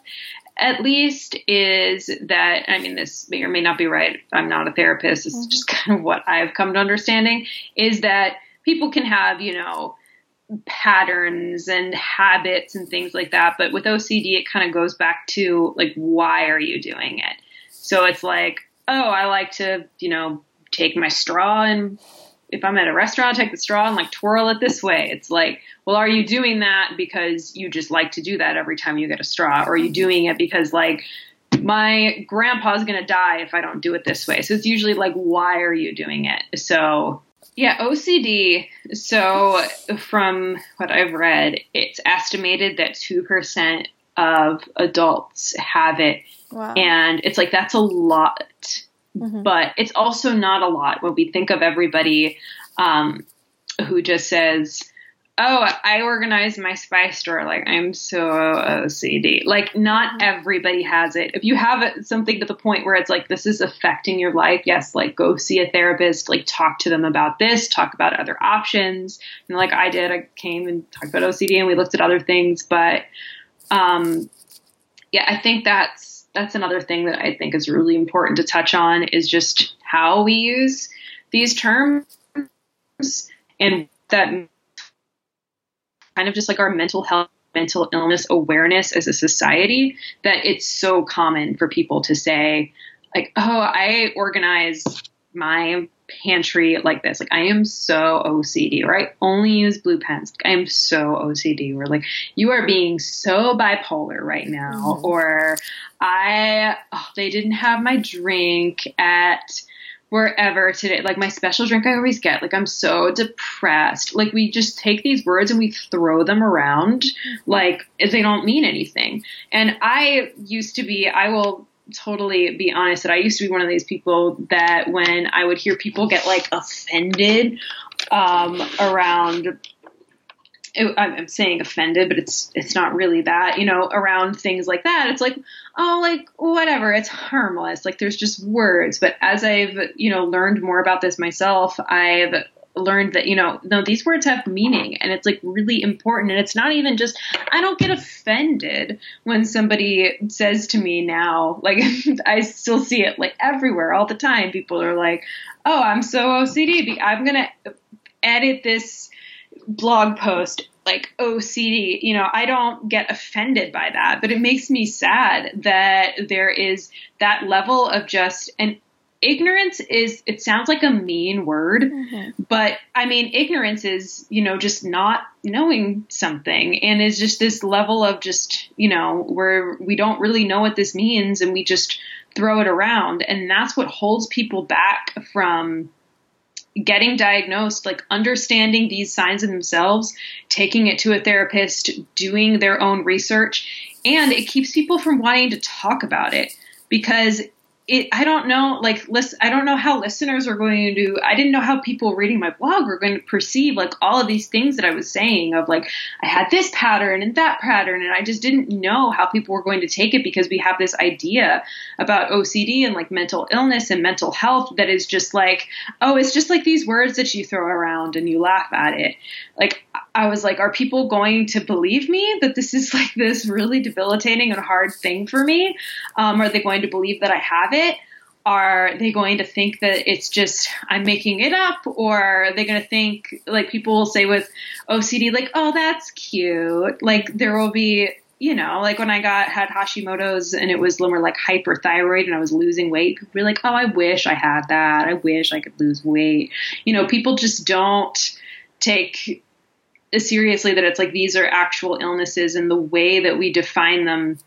at least, is that, I mean, this may or may not be right. I'm not a therapist. This is just kind of what I've come to understanding, is that people can have, you know, patterns and habits and things like that. But with OCD, it kind of goes back to, like, why are you doing it? So it's like, oh, I like to, you know, take my straw, and if I'm at a restaurant, I take the straw and, like, twirl it this way. It's like, well, are you doing that because you just like to do that every time you get a straw? Or are you doing it because, like, my grandpa's going to die if I don't do it this way? So it's usually like, why are you doing it? So yeah, OCD. So from what I've read, it's estimated that 2% of adults have it. Wow. And it's like, that's a lot, but it's also not a lot when we think of everybody who just says, oh, I organize my spice drawer. Like, I'm so OCD. Like, not everybody has it. If you have something to the point where it's like, this is affecting your life, yes, like, go see a therapist, like, talk to them about this, talk about other options. And like I did, I came and talked about OCD and we looked at other things. But I think that's that's another thing that I think is really important to touch on, is just how we use these terms and that kind of just like our mental health, mental illness awareness as a society, that it's so common for people to say like, oh, I organize my pantry like this. Like, I am so OCD, or I only use blue pens. Like, I am so OCD. Or like, you are being so bipolar right now. Or they didn't have my drink at wherever today. Like, my special drink I always get. Like, I'm so depressed. Like, we just take these words and we throw them around like they don't mean anything. And I will totally be honest that I used to be one of these people that when I would hear people get like offended around, I'm saying offended, but it's not really that, you know, around things like that, it's like, oh, like whatever, it's harmless. Like, there's just words. But as I've, you know, learned more about this myself, I've learned that, you know, no, these words have meaning, and it's like really important. And it's not even just, I don't get offended when somebody says to me now, like I still see it like everywhere all the time. People are like, oh, I'm so OCD. I'm going to edit this blog post like OCD. You know, I don't get offended by that, but it makes me sad that there is that level of just an ignorance. Is, it sounds like a mean word, but I mean, ignorance is, you know, just not knowing something, and is just this level of just, you know, where we don't really know what this means and we just throw it around. And that's what holds people back from getting diagnosed, like understanding these signs in themselves, taking it to a therapist, doing their own research. And it keeps people from wanting to talk about it, because I don't know, like, listen, I don't know how listeners are going to, I didn't know how people reading my blog were going to perceive like all of these things that I was saying of like, I had this pattern and that pattern, and I just didn't know how people were going to take it, because we have this idea about OCD and like mental illness and mental health that is just like, oh, it's just like these words that you throw around and you laugh at it. Like, I was like, are people going to believe me that this is like this really debilitating and hard thing for me? Are they going to believe that I have it? Are they going to think that it's just, I'm making it up? Or are they going to think, like, people will say with OCD, like, oh, that's cute. Like, there will be, you know, like when I had Hashimoto's and it was more like hyperthyroid and I was losing weight, people were like, oh, I wish I had that. I wish I could lose weight. You know, people just don't take seriously that it's like, these are actual illnesses, and the way that we define them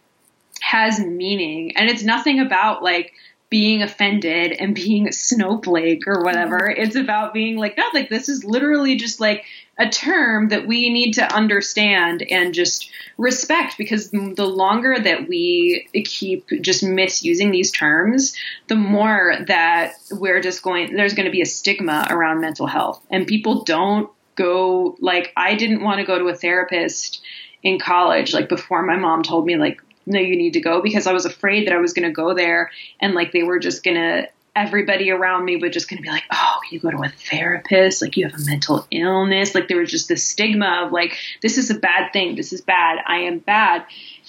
has meaning. And it's nothing about like being offended and being a snowflake or whatever. It's about being like, no, like this is literally just like a term that we need to understand and just respect, because the longer that we keep just misusing these terms, the more that we're just there's going to be a stigma around mental health. And people don't go, like, I didn't want to go to a therapist in college, like before my mom told me like, no, you need to go, because I was afraid that I was going to go there and like they were just going to, everybody around me was just going to be like, oh, you go to a therapist, like you have a mental illness. Like, there was just this stigma of like, this is a bad thing. This is bad. I am bad.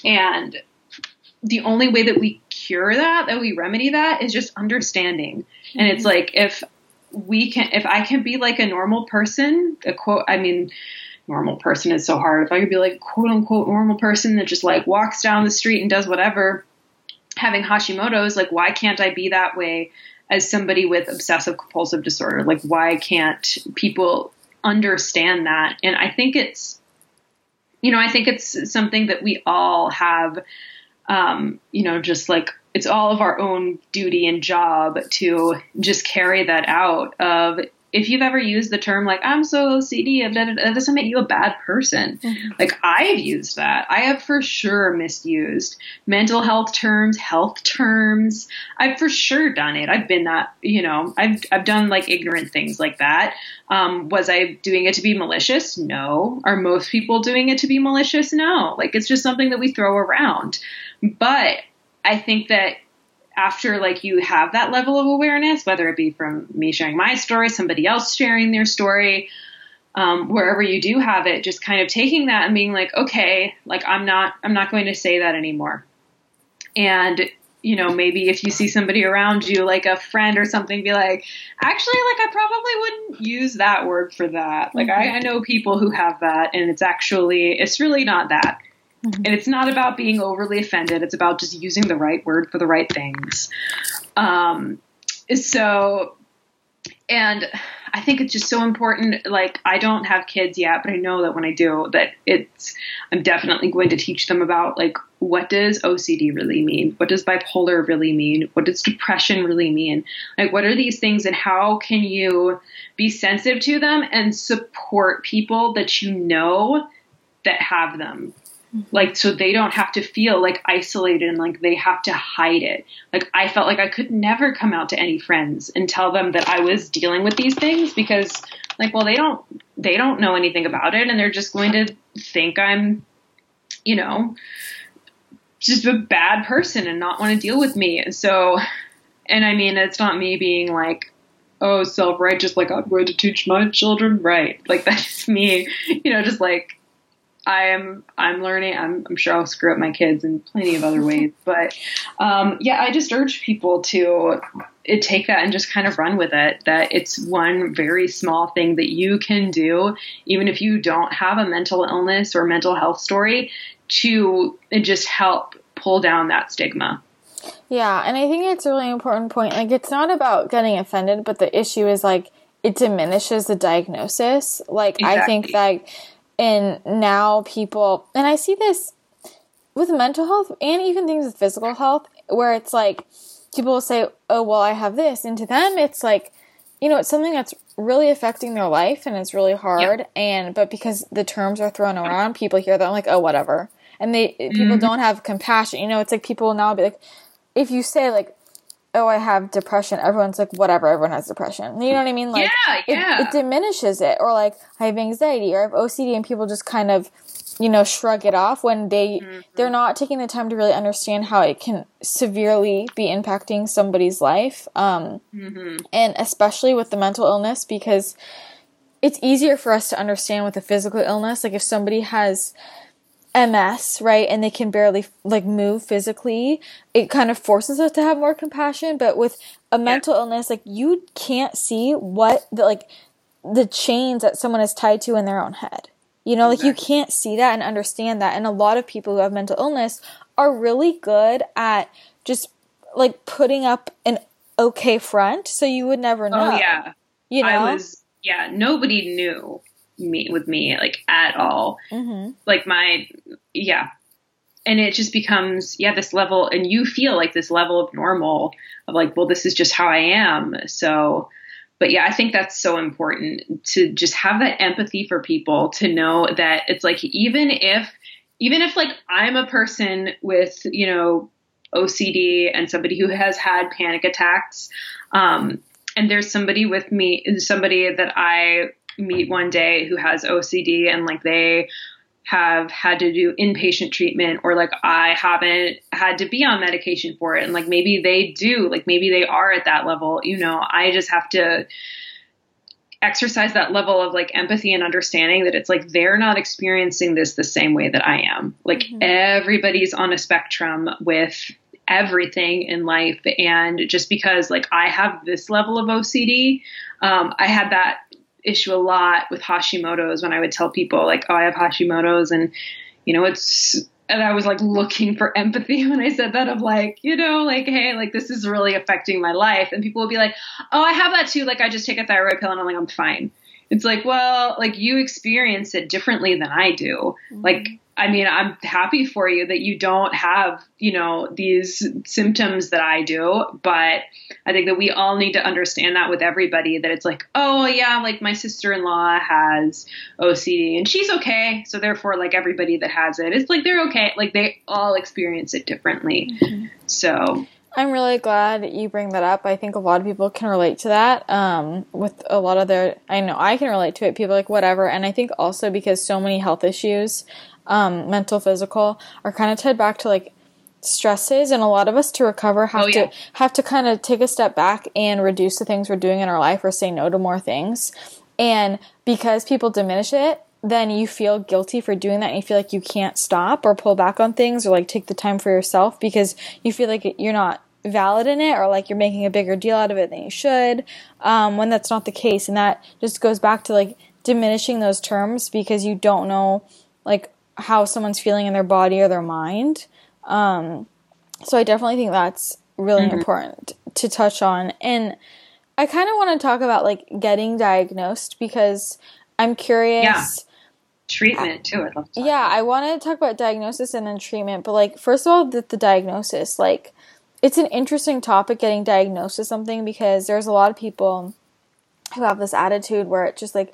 And the only way that we cure that we remedy that is just understanding. And it's like, if I can be like a normal person, normal person is so hard. If I could be like quote unquote normal person that just like walks down the street and does whatever, having Hashimoto's, like, why can't I be that way as somebody with obsessive compulsive disorder? Like, why can't people understand that? And I think it's, you know, something that we all have, you know, just like, it's all of our own duty and job to just carry that out of, if you've ever used the term like, I'm so OCD, that doesn't make you a bad person. Like, I've used that. I have for sure misused mental health terms, health terms. I've for sure done it. I've been that, you know, I've done like ignorant things like that. Was I doing it to be malicious? No. Are most people doing it to be malicious? No. Like, it's just something that we throw around. But I think that after like you have that level of awareness, whether it be from me sharing my story, somebody else sharing their story, wherever you do have it, just kind of taking that and being like, okay, like I'm not going to say that anymore. And you know, maybe if you see somebody around you, like a friend or something, be like, actually, like, I probably wouldn't use that word for that. Like, I know people who have that, and it's actually, it's really not that. Mm-hmm. And it's not about being overly offended. It's about just using the right word for the right things. So, and I think it's just so important. Like, I don't have kids yet, but I know that when I do, that it's, I'm definitely going to teach them about, like, what does OCD really mean? What does bipolar really mean? What does depression really mean? Like, what are these things, and how can you be sensitive to them and support people that you know that have them? Like, so they don't have to feel like isolated and like they have to hide it. Like, I felt like I could never come out to any friends and tell them that I was dealing with these things because, like, well, they don't know anything about it, and they're just going to think I'm, you know, just a bad person and not want to deal with me. And so, and I mean, it's not me being like, oh, self-righteous, like I'm going to teach my children right. Like, that's me, you know, just like, I'm learning. I'm sure I'll screw up my kids in plenty of other ways, but, yeah, I just urge people to take that and just kind of run with it, that it's one very small thing that you can do, even if you don't have a mental illness or mental health story, to just help pull down that stigma. Yeah. And I think it's a really important point. Like, it's not about getting offended, but the issue is, like, it diminishes the diagnosis. Like, exactly. I think that, and now people, and I see this with mental health and even things with physical health, where it's like people will say, oh, well, I have this. And to them, it's like, you know, it's something that's really affecting their life and it's really hard. Yep. But because the terms are thrown around, people hear that, I'm like, oh, whatever. And people don't have compassion. You know, it's like people will now be like, if you say like, oh, I have depression, everyone's like, whatever, everyone has depression. You know what I mean? Like, yeah. It diminishes it. Or like, I have anxiety or I have OCD, and people just kind of, you know, shrug it off when they're not taking the time to really understand how it can severely be impacting somebody's life. And especially with the mental illness, because it's easier for us to understand with a physical illness. Like, if somebody has MS, right, and they can barely like move physically, it kind of forces us to have more compassion. But with a mental illness, like, you can't see what the chains that someone is tied to in their own head, you know, like you can't see that and understand that. And a lot of people who have mental illness are really good at just like putting up an okay front, so you would never know. You know, I was nobody knew with me like at all. Like my and it just becomes this level, and you feel like this level of normal of like, well, this is just how I am. So but I think that's so important to just have that empathy for people, to know that it's like, even if like I'm a person with, you know, OCD and somebody who has had panic attacks, and there's somebody with me, somebody that I meet one day who has OCD and like they have had to do inpatient treatment, or like I haven't had to be on medication for it, and like maybe they do, like maybe they are at that level, you know, I just have to exercise that level of like empathy and understanding that it's like they're not experiencing this the same way that I am. Like everybody's on a spectrum with everything in life, and just because like I have this level of OCD, I had that issue a lot with Hashimoto's when I would tell people like, oh, I have Hashimoto's, and you know, and I was like looking for empathy when I said that, of like, you know, like, hey, like this is really affecting my life. And people would be like, oh, I have that too. Like I just take a thyroid pill and I'm like, I'm fine. It's like, well, like you experience it differently than I do. Like, I mean, I'm happy for you that you don't have, you know, these symptoms that I do, but I think that we all need to understand that with everybody, that it's like, oh yeah, like my sister-in-law has OCD and she's okay. So therefore, like everybody that has it, it's like, they're okay. Like they all experience it differently. So I'm really glad you bring that up. I think a lot of people can relate to that. With a lot of I know I can relate to it. People are like, whatever. And I think also because so many health issues, mental, physical, are kind of tied back to like stresses, and a lot of us to recover have to kind of take a step back and reduce the things we're doing in our life or say no to more things. And because people diminish it, then you feel guilty for doing that, and you feel like you can't stop or pull back on things or like take the time for yourself because you feel like you're not valid in it, or like you're making a bigger deal out of it than you should, when that's not the case. And that just goes back to like diminishing those terms because you don't know like how someone's feeling in their body or their mind. So I definitely think that's really important to touch on. And I kind of want to talk about like getting diagnosed because I'm curious. Yeah. Treatment too. I'd love to. Yeah. I want to talk about diagnosis and then treatment, but like, first of all, the diagnosis, like it's an interesting topic, getting diagnosed with something, because there's a lot of people who have this attitude where it's just like,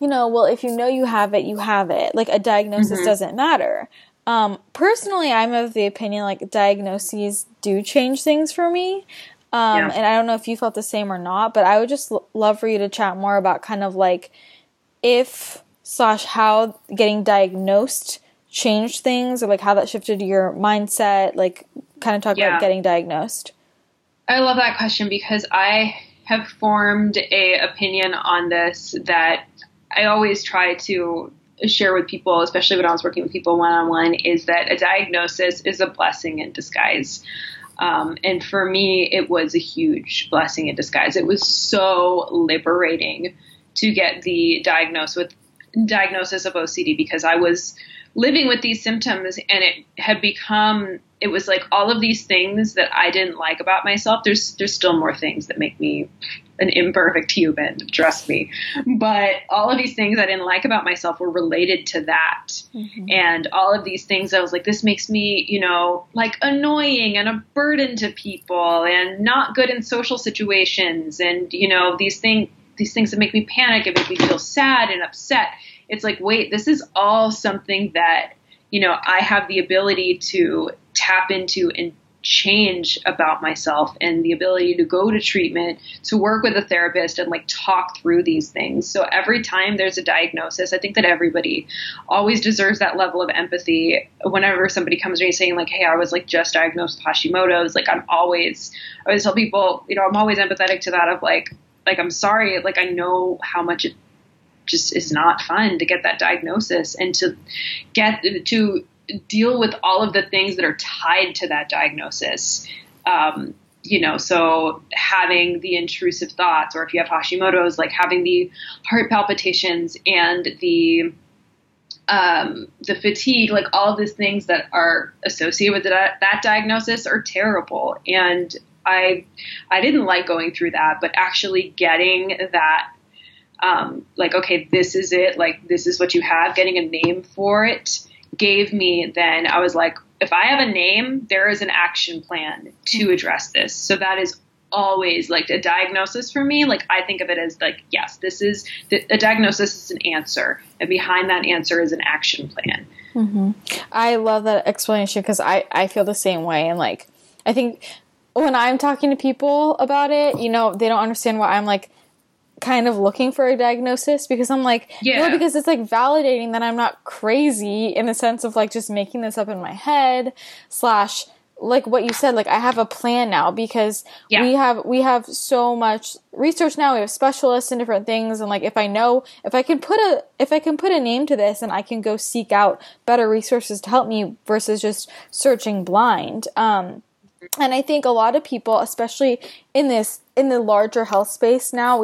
you know, well, if you know you have it, you have it. Like a diagnosis doesn't matter. Personally, I'm of the opinion like diagnoses do change things for me. And I don't know if you felt the same or not, but I would just love for you to chat more about kind of like if / how getting diagnosed changed things, or like how that shifted your mindset, like kind of talk about getting diagnosed. I love that question because I have formed a opinion on this that I always try to share with people, especially when I was working with people one-on-one, is that a diagnosis is a blessing in disguise. And for me, it was a huge blessing in disguise. It was so liberating to get the diagnosis of OCD because I was living with these symptoms and it had become, it was like all of these things that I didn't like about myself. There's still more things that make me an imperfect human, trust me. But all of these things I didn't like about myself were related to that. And all of these things I was like, this makes me, you know, like annoying and a burden to people and not good in social situations. And, you know, these things that make me panic and make me feel sad and upset. It's like, wait, this is all something that, you know, I have the ability to tap into and change about myself, and the ability to go to treatment, to work with a therapist and like talk through these things. So every time there's a diagnosis, I think that everybody always deserves that level of empathy. Whenever somebody comes to me saying like, hey, I was like just diagnosed with Hashimoto's, like I always tell people, you know, I'm always empathetic to that of like, I'm sorry, like I know how much it just is not fun to get that diagnosis and to get to deal with all of the things that are tied to that diagnosis. You know, so having the intrusive thoughts, or if you have Hashimoto's, like having the heart palpitations and the fatigue, like all of these things that are associated with that diagnosis are terrible. And I didn't like going through that, but actually getting that, like, okay, this is it. Like, this is what you have. Getting a name for it gave me, then I was like, if I have a name, there is an action plan to address this. So that is always like a diagnosis for me. Like, I think of it as like, yes, this is a diagnosis is an answer. And behind that answer is an action plan. I love that explanation. 'Cause I feel the same way. And like, I think when I'm talking to people about it, you know, they don't understand why I'm like kind of looking for a diagnosis, because I'm like, no, because it's like validating that I'm not crazy in the sense of like just making this up in my head / like what you said, like I have a plan now, because we have so much research now. We have specialists and different things. And like, if I can put a name to this, and I can go seek out better resources to help me versus just searching blind. And I think a lot of people, especially in the larger health space now,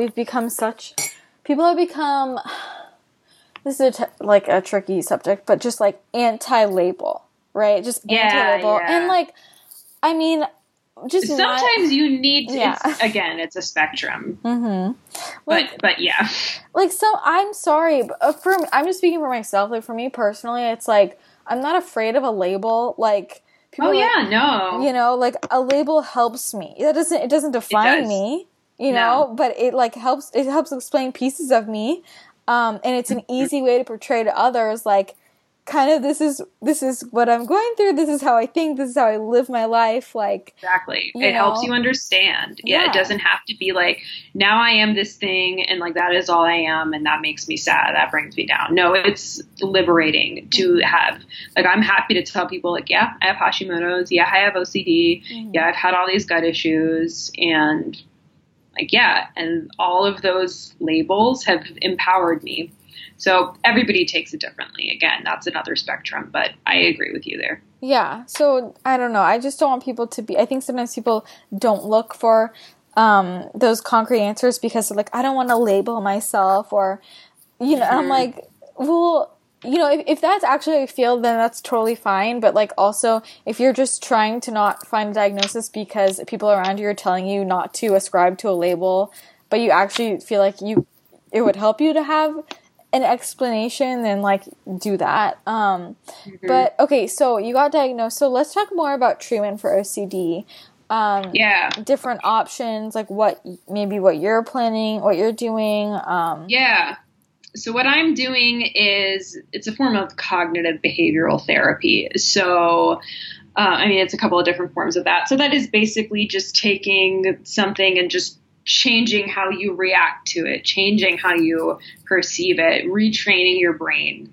people have become, this is a tricky subject, but just like anti-label, right? Just anti-label. Yeah. And like, I mean, just sometimes you need to, it's a spectrum. Like, but yeah. Like, so I'm sorry, but for me, I'm just speaking for myself. Like for me personally, it's like, I'm not afraid of a label. Like, people no. You know, like a label helps me. It doesn't define me, you know, but it like helps explain pieces of me. And it's an easy way to portray to others, like kind of this is what I'm going through. This is how I think. This is how I live my life. Like, exactly. It helps you understand. Yeah. It doesn't have to be like, now I am this thing and like, that is all I am. And that makes me sad. That brings me down. No, it's liberating to have, like, I'm happy to tell people like, yeah, I have Hashimoto's. Yeah. I have OCD. Yeah. I've had all these gut issues and like, yeah. And all of those labels have empowered me So everybody takes it differently. Again, that's another spectrum, but I agree with you there. Yeah. So I don't know. I just don't want people to be, I think sometimes people don't look for those concrete answers because they're like, I don't want to label myself or, you know, and I'm like, well, you know, if that's actually how you feel, then that's totally fine. But like also if you're just trying to not find a diagnosis because people around you are telling you not to ascribe to a label, but you actually feel like it would help you to have an explanation, then like do that. But okay, so you got diagnosed. So let's talk more about treatment for OCD. Different options, like what you're planning, what you're doing. So what I'm doing is it's a form of cognitive behavioral therapy. So, it's a couple of different forms of that. So that is basically just taking something and just changing how you react to it, changing how you perceive it, retraining your brain.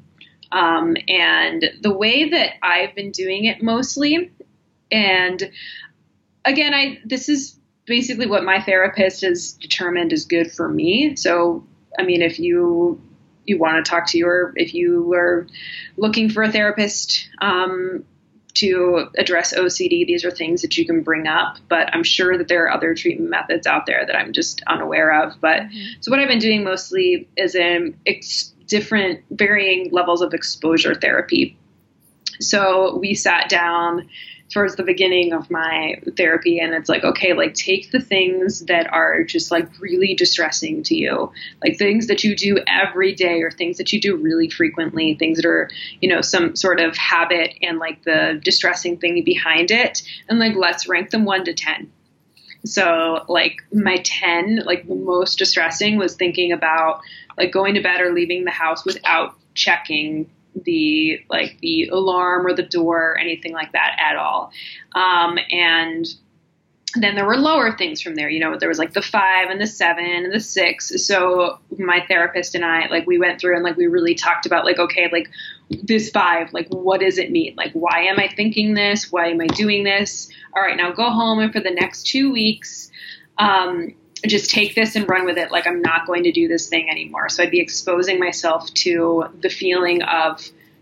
And the way that I've been doing it mostly, and again, this is basically what my therapist has determined is good for me. So, I mean, if you want to talk to your, if you are looking for a therapist, to address OCD, these are things that you can bring up, but I'm sure that there are other treatment methods out there that I'm just unaware of. But so what I've been doing mostly is in different varying levels of exposure therapy. So we sat down towards the beginning of my therapy and it's like, okay, like take the things that are just like really distressing to you, like things that you do every day or things that you do really frequently, things that are, you know, some sort of habit and like the distressing thing behind it. And like, let's rank them 1 to 10. So like my 10, like the most distressing was thinking about like going to bed or leaving the house without checking the alarm or the door or anything like that at all. And then there were lower things from there, you know, there was like the 5 and the 7 and the 6. So my therapist and I, like we went through and like, we really talked about like, okay, like this 5, like, what does it mean? Like, why am I thinking this? Why am I doing this? All right, now go home. And for the next 2 weeks, just take this and run with it. Like, I'm not going to do this thing anymore. So I'd be exposing myself to the feeling of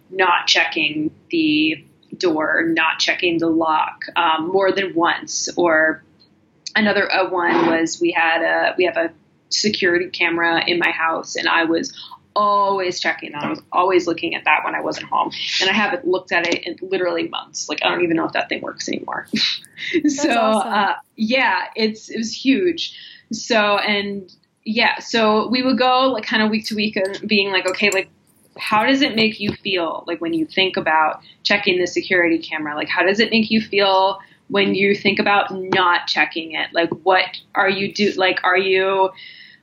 not checking the door, not checking the lock, more than once. Or another one was we have a security camera in my house and I was always checking that. I was always looking at that when I wasn't home. And I haven't looked at it in literally months. Like, I don't even know if that thing works anymore. So, awesome. It was huge. So, so we would go like kind of week to week and being like, okay, like, how does it make you feel? Like when you think about checking the security camera, like how does it make you feel when you think about not checking it? Like, what are you do? Like, are you,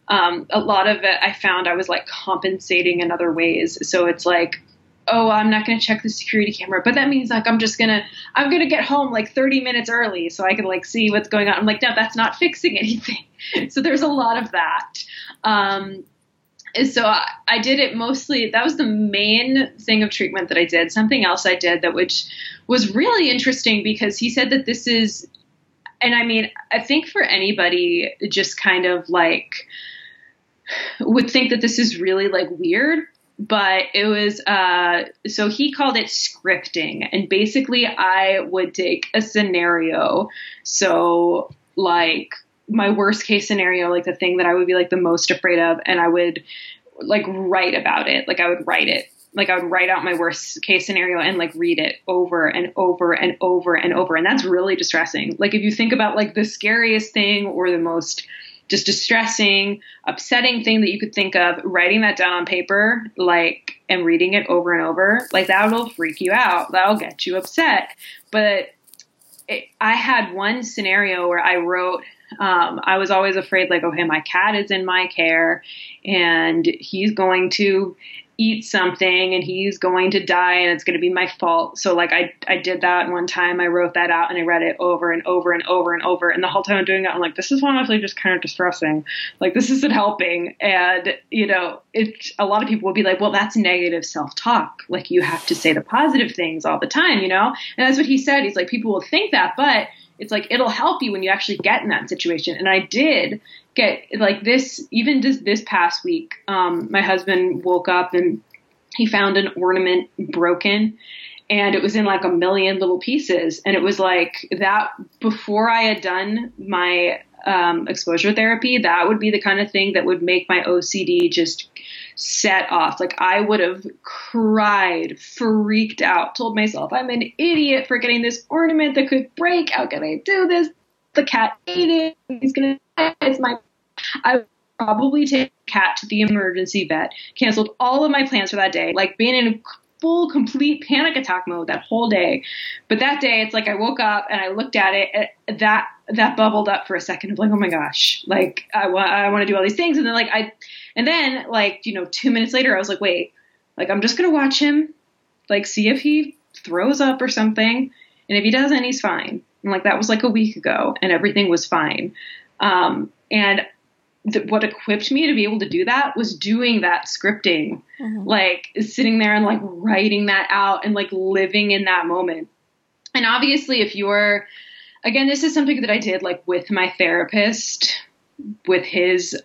a lot of it I found I was like compensating in other ways. So it's like, oh, I'm not going to check the security camera, but that means like, I'm going to get home like 30 minutes early so I can like see what's going on. I'm like, no, that's not fixing anything. So there's a lot of that. So I did it mostly, that was the main thing of treatment that I did. Something else I did that, which was really interesting because he said that this is, and I mean, I think for anybody just kind of like would think that this is really like weird, but it was, so he called it scripting. And basically I would take a scenario. So like my worst case scenario, like the thing that I would be like the most afraid of, and I would like write about it. Like I would write it. Like I would write out my worst case scenario and like read it over and over and over and over. And that's really distressing. Like if you think about like the scariest thing or the most just distressing, upsetting thing that you could think of, writing that down on paper, like, and reading it over and over, like that'll freak you out. That'll get you upset. But I had one scenario where I wrote, I was always afraid like, okay, my cat is in my care and he's going to eat something and he's going to die and it's going to be my fault. So like I did that one time. I wrote that out and I read it over and over and over and over. And the whole time I'm doing that, I'm like, this is honestly just kind of distressing. Like this isn't helping. And you know, a lot of people will be like, well, that's negative self-talk. Like you have to say the positive things all the time, you know? And that's what he said. He's like, people will think that, but it's like, it'll help you when you actually get in that situation. And I did get like this, even just this past week, my husband woke up and he found an ornament broken, and it was in like a million little pieces. And it was like that before I had done my exposure therapy, that would be the kind of thing that would make my OCD just set off. Like I would have cried, freaked out, told myself I'm an idiot for getting this ornament that could break. How can I do this? The cat ate it. He's going to die. It's my, I would probably take the cat to the emergency vet, canceled all of my plans for that day. Like being in a full, complete panic attack mode that whole day. But that day, it's like I woke up and I looked at it, and that bubbled up for a second of like, oh my gosh, like I want to do all these things. And then like I, 2 minutes later, I was like, wait, like I'm just going to watch him, like see if he throws up or something. And if he doesn't, he's fine. And like that was like a week ago, and everything was fine. What equipped me to be able to do that was doing that scripting, like sitting there and like writing that out and like living in that moment. And obviously if you're, again, this is something that I did like with my therapist, with his,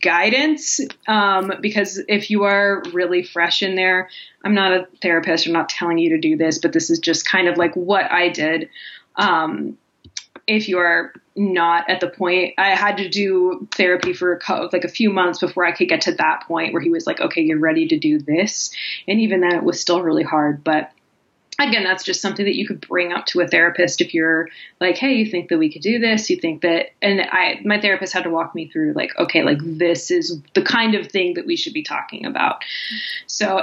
guidance. Because if you are really fresh in there, I'm not a therapist, I'm not telling you to do this, but this is just kind of like what I did. If you are not at the point, I had to do therapy for a few months before I could get to that point where he was like, okay, you're ready to do this. And even then it was still really hard. But again, that's just something that you could bring up to a therapist. If you're like, hey, you think that we could do this? You think that, and my therapist had to walk me through like, okay, like this is the kind of thing that we should be talking about. So,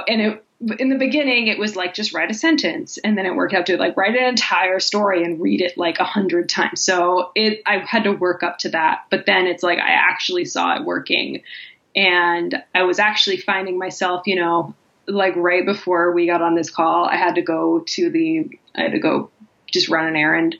in the beginning, it was like, just write a sentence. And then it worked out to like, write an entire story and read it like 100 times. So I had to work up to that. But then it's like, I actually saw it working. And I was actually finding myself, like right before we got on this call, I had to go just run an errand.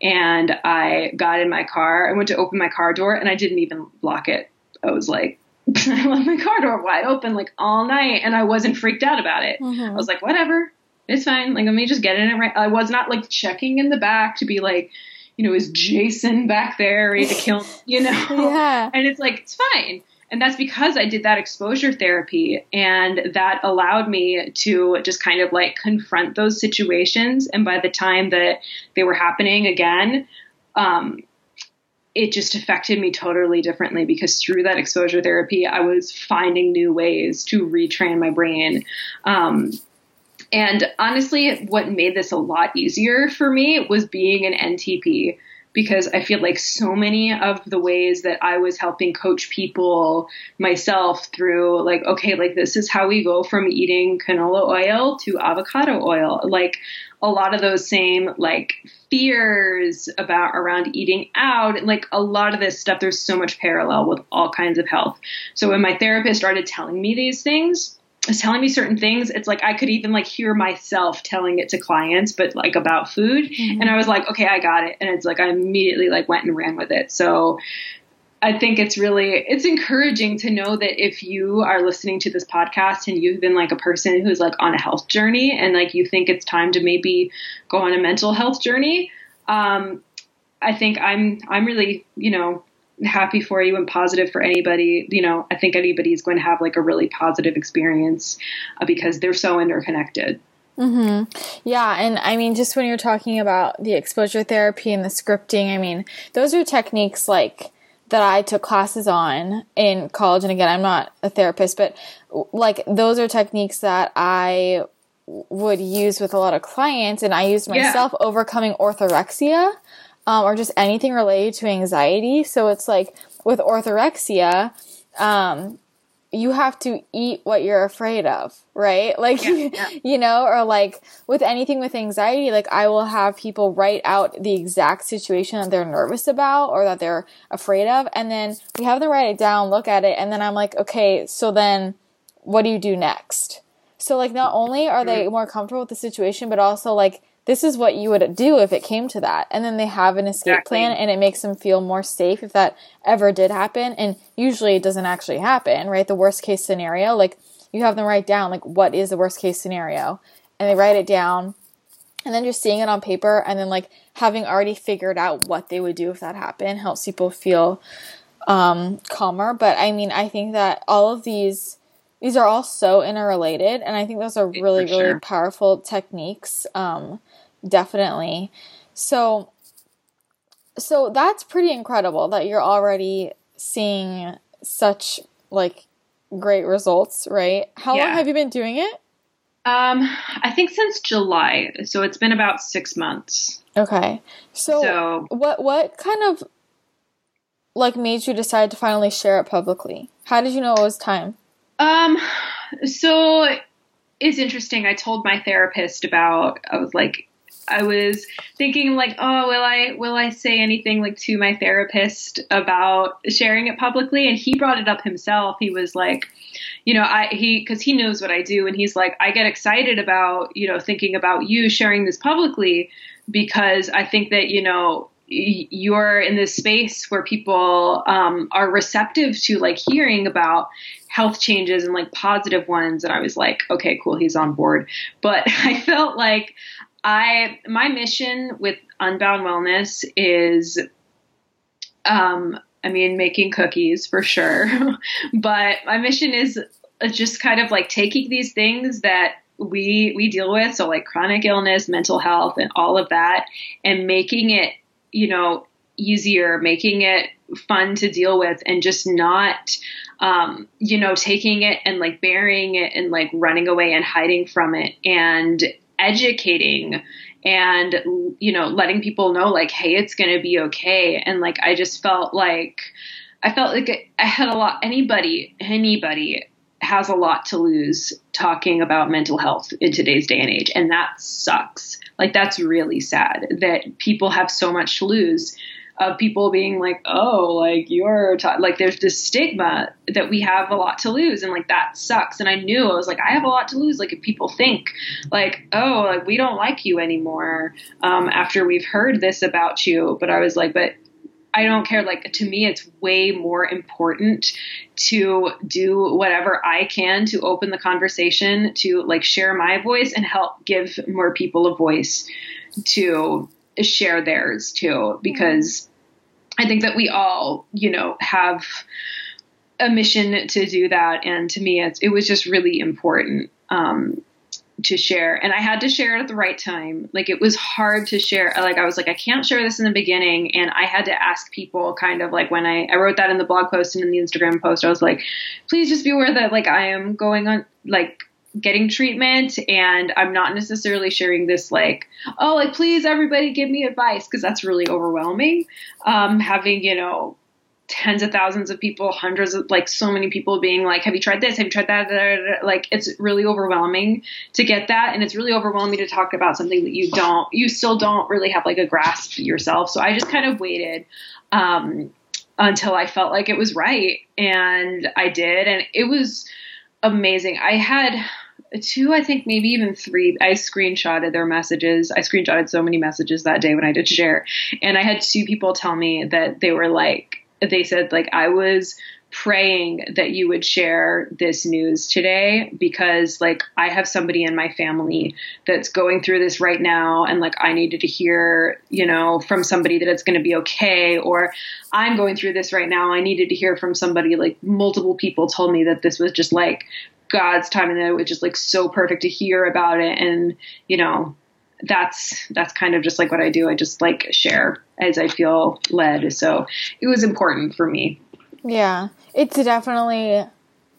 And I got in my car. I went to open my car door and I didn't even lock it. I was like, I left my car door wide open like all night, and I wasn't freaked out about it. I was like, whatever, it's fine. Like, let me just get in and right. I was not like checking in the back to be like, is Jason back there ready to kill me? Yeah. And it's like, it's fine. And that's because I did that exposure therapy, and that allowed me to just kind of like confront those situations. And by the time that they were happening again, it just affected me totally differently, because through that exposure therapy, I was finding new ways to retrain my brain. And honestly, what made this a lot easier for me was being an NTP, because I feel like so many of the ways that I was helping coach people myself through like, okay, like this is how we go from eating canola oil to avocado oil. Like a lot of those same like fears around eating out, like a lot of this stuff, there's so much parallel with all kinds of health. So when my therapist started telling me certain things, it's like I could even like hear myself telling it to clients, but like about food. And I was like, okay, I got it. And it's like I immediately like went and ran with it. So I think it's encouraging to know that if you are listening to this podcast and you've been like a person who's like on a health journey and like you think it's time to maybe go on a mental health journey, I think I'm really, happy for you and positive for anybody. I think anybody's going to have like a really positive experience because they're so interconnected. Yeah. And I mean, just when you're talking about the exposure therapy and the scripting, I mean, those are techniques like that I took classes on in college. And again, I'm not a therapist, but like those are techniques that I would use with a lot of clients. And I used myself overcoming orthorexia. Or just anything related to anxiety. So it's like with orthorexia, you have to eat what you're afraid of, right? Like, or like with anything with anxiety, like I will have people write out the exact situation that they're nervous about or that they're afraid of. And then we have them write it down, look at it. And then I'm like, okay, so then what do you do next? So like, not only are they more comfortable with the situation, but also like, this is what you would do if it came to that. And then they have an escape plan, and it makes them feel more safe if that ever did happen. And usually it doesn't actually happen, right? The worst case scenario, like you have them write down, like what is the worst case scenario? And they write it down. And then just seeing it on paper and then like having already figured out what they would do if that happened helps people feel calmer. But I mean, I think that all of these are all so interrelated. And I think those are really, really powerful techniques. Definitely. So that's pretty incredible that you're already seeing such like great results, right? How long have you been doing it? I think since July, so it's been about 6 months. Okay. So what kind of like made you decide to finally share it publicly? How did you know it was time? So it's interesting. I told my therapist about, I was thinking like, oh, will I say anything like to my therapist about sharing it publicly? And he brought it up himself. He was like, you know, because he knows what I do. And he's like, I get excited about, you know, thinking about you sharing this publicly because I think that, you know, you're in this space where people are receptive to like hearing about health changes and like positive ones. And I was like, okay, cool. He's on board. But I felt like my mission with Unbound Wellness is, making cookies for sure, but my mission is just kind of like taking these things that we deal with. So like chronic illness, mental health, and all of that, and making it, you know, easier, making it fun to deal with, and just not, you know, taking it and like burying it and like running away and hiding from it, and educating and, you know, letting people know like, hey, it's going to be okay. And like, I just felt like, I had a lot, anybody has a lot to lose talking about mental health in today's day and age. And that sucks. Like, that's really sad that people have so much to lose of people being like, oh, like like there's this stigma that we have a lot to lose. And like, that sucks. And I knew, I was like, I have a lot to lose. Like if people think like, oh, like we don't like you anymore after we've heard this about you. But I was like, but I don't care. Like to me, it's way more important to do whatever I can to open the conversation, to like share my voice and help give more people a voice to share theirs too, because I think that we all, you know, have a mission to do that. And to me, it was just really important to share. And I had to share it at the right time. Like it was hard to share. Like I was like, I can't share this in the beginning. And I had to ask people kind of like when I wrote that in the blog post and in the Instagram post, I was like, please just be aware that like I am going on like getting treatment and I'm not necessarily sharing this like, oh, like, please everybody give me advice. Cause that's really overwhelming. Having, you know, tens of thousands of people, hundreds of like so many people being like, have you tried this? Have you tried that? Like, it's really overwhelming to get that. And it's really overwhelming to talk about something that you still don't really have like a grasp yourself. So I just kind of waited, until I felt like it was right. And I did. And it was amazing. I had 2, I think maybe even 3. I screenshotted their messages. I screenshotted so many messages that day when I did share. And I had 2 people tell me that they were like, they said like, I was praying that you would share this news today because like I have somebody in my family that's going through this right now. And like, I needed to hear, you know, from somebody that it's going to be okay. Or I'm going through this right now. I needed to hear from somebody. Like multiple people told me that this was just like God's time. And that it was just like so perfect to hear about it. And, you know, that's kind of just like what I do. I just like share as I feel led. So it was important for me. Yeah, it's definitely,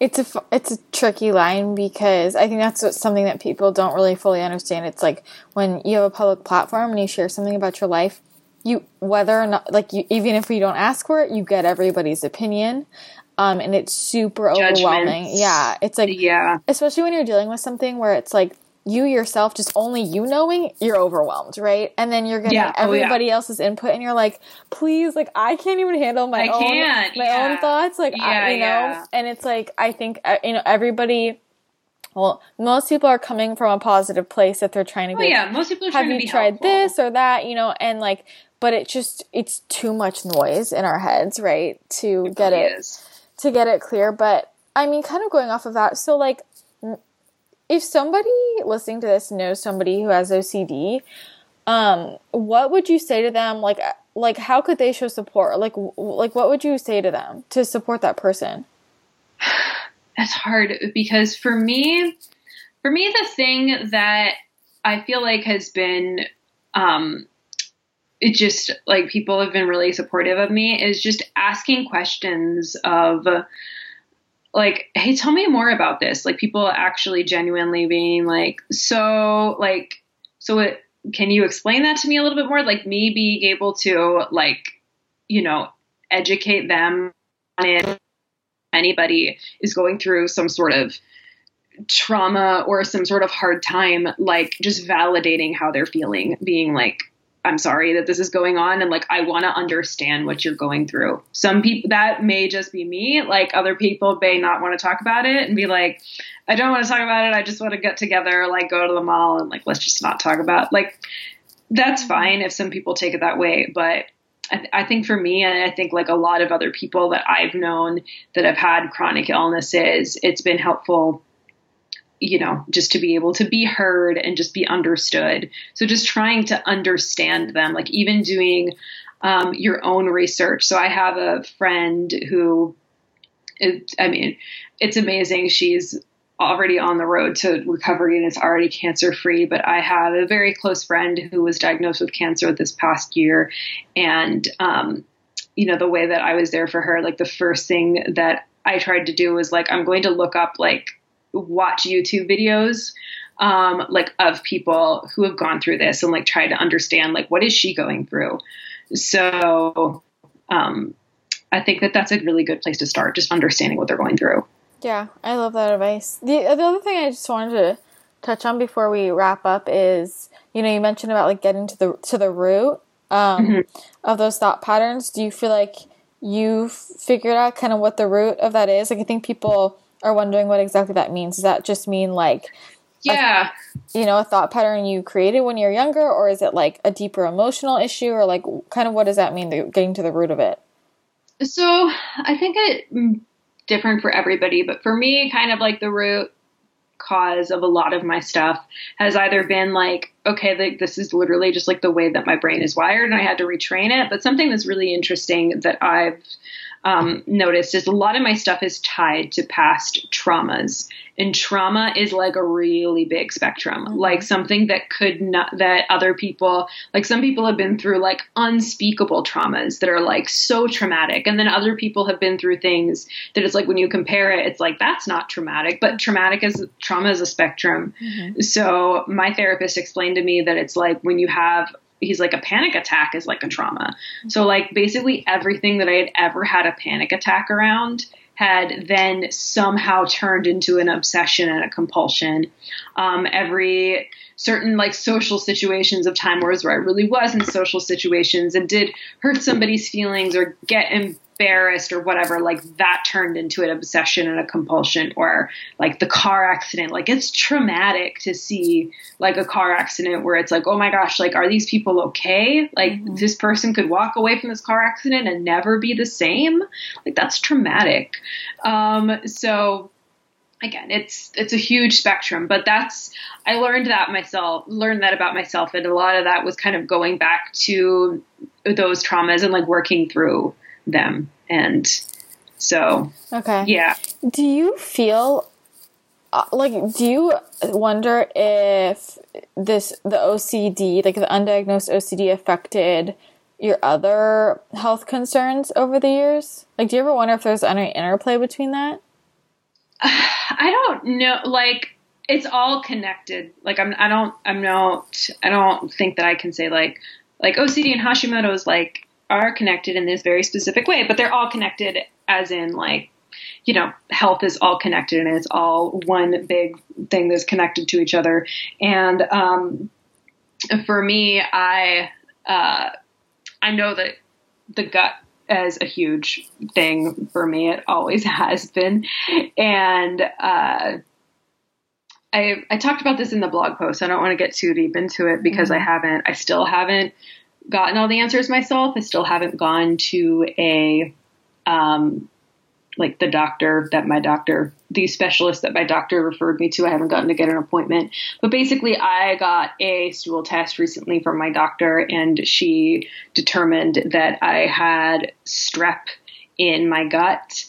it's a tricky line because I think that's something that people don't really fully understand. It's like when you have a public platform and you share something about your life, even if you don't ask for it, you get everybody's opinion. And it's super overwhelming. Yeah. It's like, yeah, especially when you're dealing with something where it's like, you yourself, just only you knowing, you're overwhelmed, right? And then you're getting everybody else's input, and you're like, please, like, I can't even handle my own thoughts, like, I know. And it's like, I think, you know, everybody. Well, most people are coming from a positive place if they're trying to be. Oh, yeah, most people are trying to be helpful. Have you tried this or that, you know, and like, but it's too much noise in our heads, right? To get it clear, but I mean, kind of going off of that, so like. if somebody listening to this knows somebody who has OCD, what would you say to them? Like how could they show support? Like what would you say to them to support that person? That's hard, because for me, the thing that I feel like has been, it just like people have been really supportive of me is just asking questions of like, hey, tell me more about this. Like people actually genuinely being like, so can you explain that to me a little bit more? Like me being able to like, you know, educate them on it. Anybody is going through some sort of trauma or some sort of hard time, like just validating how they're feeling, being like, I'm sorry that this is going on. And like, I want to understand what you're going through. Some people, that may just be me. Like other people may not want to talk about it and be like, I don't want to talk about it. I just want to get together, like go to the mall and like, let's just not talk about it. Like, that's fine if some people take it that way. But I think for me, and I think like a lot of other people that I've known that have had chronic illnesses, it's been helpful, you know, just to be able to be heard and just be understood. So just trying to understand them, like even doing your own research. So I have a friend who, it's amazing. She's already on the road to recovery and is already cancer free. But I have a very close friend who was diagnosed with cancer this past year. And, you know, the way that I was there for her, like the first thing that I tried to do was like, I'm going to look up like, watch YouTube videos, like of people who have gone through this and like try to understand like, what is she going through? So, I think that that's a really good place to start, just understanding what they're going through. Yeah. I love that advice. The other thing I just wanted to touch on before we wrap up is, you know, you mentioned about like getting to the root, mm-hmm. of those thought patterns. Do you feel like you've figured out kind of what the root of that is? Like, I think people are wondering what exactly that means. Does that just mean like, yeah, a thought pattern you created when you're younger, or is it like a deeper emotional issue, or like kind of what does that mean, getting to the root of it? So I think it's different for everybody, but for me, kind of like the root cause of a lot of my stuff has either been like, okay, like this is literally just like the way that my brain is wired and I had to retrain it. But something that's really interesting that I've noticed is a lot of my stuff is tied to past traumas, and trauma is like a really big spectrum, mm-hmm. like something that that other people, like some people have been through like unspeakable traumas that are like so traumatic. And then other people have been through things that it's like, when you compare it, it's like, that's not traumatic, but trauma is a spectrum. Mm-hmm. So my therapist explained to me that it's like when you have, he's like, a panic attack is like a trauma. So like basically everything that I had ever had a panic attack around had then somehow turned into an obsession and a compulsion. Every certain like social situations of time where I really was in social situations and did hurt somebody's feelings or get embarrassed or whatever, like that turned into an obsession and a compulsion. Or like the car accident, like it's traumatic to see like a car accident where it's like, oh my gosh, like are these people okay? Like mm-hmm. this person could walk away from this car accident and never be the same. Like that's traumatic. So again, it's a huge spectrum, but I learned that about myself. And a lot of that was kind of going back to those traumas and like working through them. And so, okay. Yeah. Do you feel do you wonder if the OCD, like the undiagnosed OCD, affected your other health concerns over the years? Like, do you ever wonder if there's any interplay between that? I don't know. Like, it's all connected. Like, I don't think that I can say like OCD and Hashimoto's like are connected in this very specific way, but they're all connected as in like, you know, health is all connected and it's all one big thing that's connected to each other. And, for me, I know that the gut is a huge thing for me. It always has been. And, I talked about this in the blog post. I don't want to get too deep into it because I still haven't gotten all the answers myself. I still haven't gone to a like the doctor that my doctor, the specialist that my doctor referred me to. I haven't gotten to get an appointment, but basically I got a stool test recently from my doctor, and she determined that I had strep in my gut.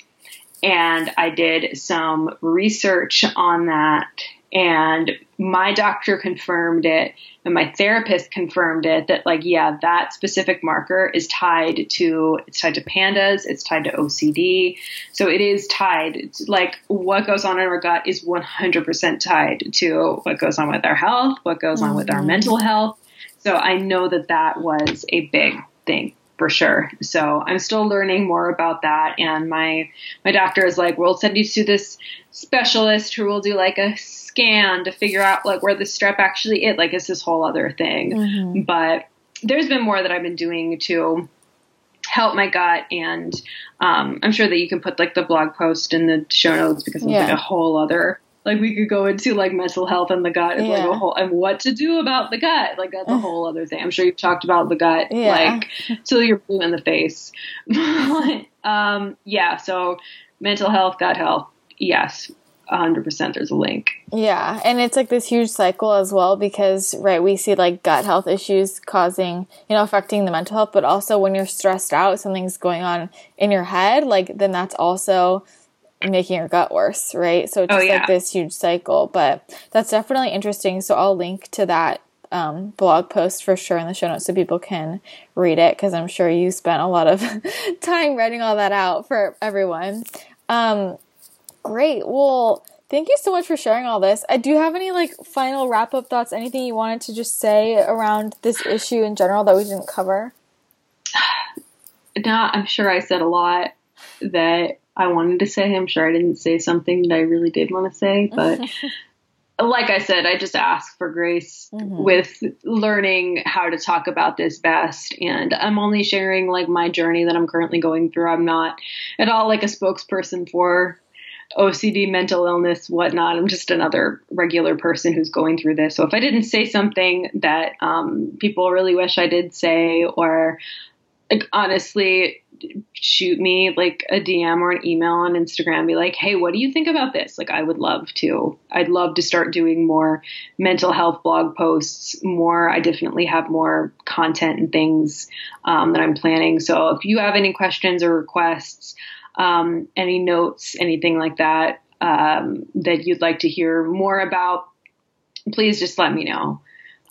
And I did some research on that, and my doctor confirmed it, and my therapist confirmed it, that like, yeah, that specific marker is tied to PANDAS, it's tied to OCD. So it is tied, like what goes on in our gut is 100% tied to what goes on with our health, what goes on with our mental health. So I know that that was a big thing. For sure. So I'm still learning more about that. And my doctor is like, we'll send you to this specialist who will do like a scan to figure out like where the strep actually is. Like it's this whole other thing. Mm-hmm. But there's been more that I've been doing to help my gut. And I'm sure that you can put like the blog post in the show notes, because it's like a whole other, like we could go into like mental health and the gut and like a whole, and what to do about the gut. Like that's a whole other thing. I'm sure you've talked about the gut, like till you're blue in the face. So mental health, gut health. Yes. 100% there's a link. Yeah. And it's like this huge cycle as well, because we see like gut health issues causing, affecting the mental health, but also when you're stressed out, something's going on in your head. Like then that's also making your gut worse, right? So it's just like this huge cycle, but that's definitely interesting. So I'll link to that blog post for sure in the show notes so people can read it, because I'm sure you spent a lot of time writing all that out for everyone. Great. Well, thank you so much for sharing all this. Do you have any like final wrap-up thoughts, anything you wanted to just say around this issue in general that we didn't cover? No, I'm sure I said a lot that I wanted to say. I'm sure I didn't say something that I really did want to say, but like I said, I just ask for grace with learning how to talk about this best. And I'm only sharing like my journey that I'm currently going through. I'm not at all like a spokesperson for OCD, mental illness, whatnot. I'm just another regular person who's going through this. So if I didn't say something that people really wish I did say, or like honestly, shoot me like a DM or an email on Instagram and be like, hey, what do you think about this? Like, I'd love to start doing more mental health blog posts more. I definitely have more content and things that I'm planning. So if you have any questions or requests, any notes, anything like that, that you'd like to hear more about, please just let me know.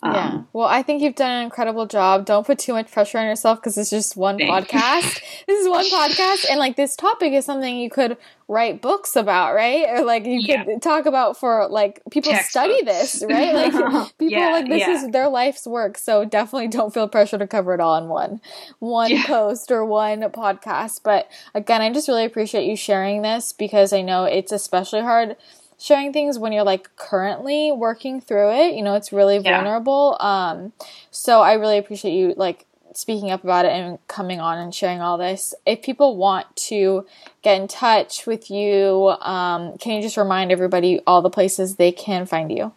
Yeah. Well, I think you've done an incredible job. Don't put too much pressure on yourself, because it's just one podcast. This is one podcast. And like this topic is something you could write books about, right? Or like you could talk about for like people study this, right? Like people like this is their life's work. So definitely don't feel pressure to cover it all in one post or one podcast. But again, I just really appreciate you sharing this, because I know it's especially hard sharing things when you're like currently working through it, it's really vulnerable. So I really appreciate you like speaking up about it and coming on and sharing all this. If people want to get in touch with you, can you just remind everybody all the places they can find you?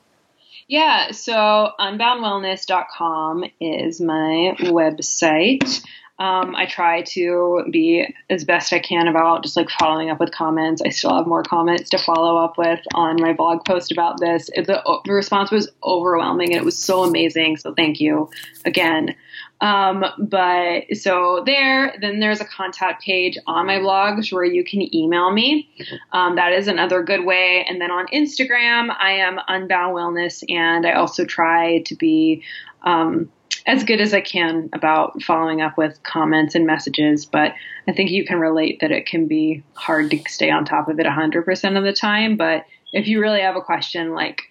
Yeah. So unboundwellness.com is my website. I try to be as best I can about just like following up with comments. I still have more comments to follow up with on my blog post about this. The response was overwhelming, and it was so amazing. So thank you again. But so then there's a contact page on my blogs where you can email me. That is another good way. And then on Instagram, I am Unbound Wellness. And I also try to be, as good as I can about following up with comments and messages, but I think you can relate that it can be hard to stay on top of it 100% of the time. But if you really have a question, like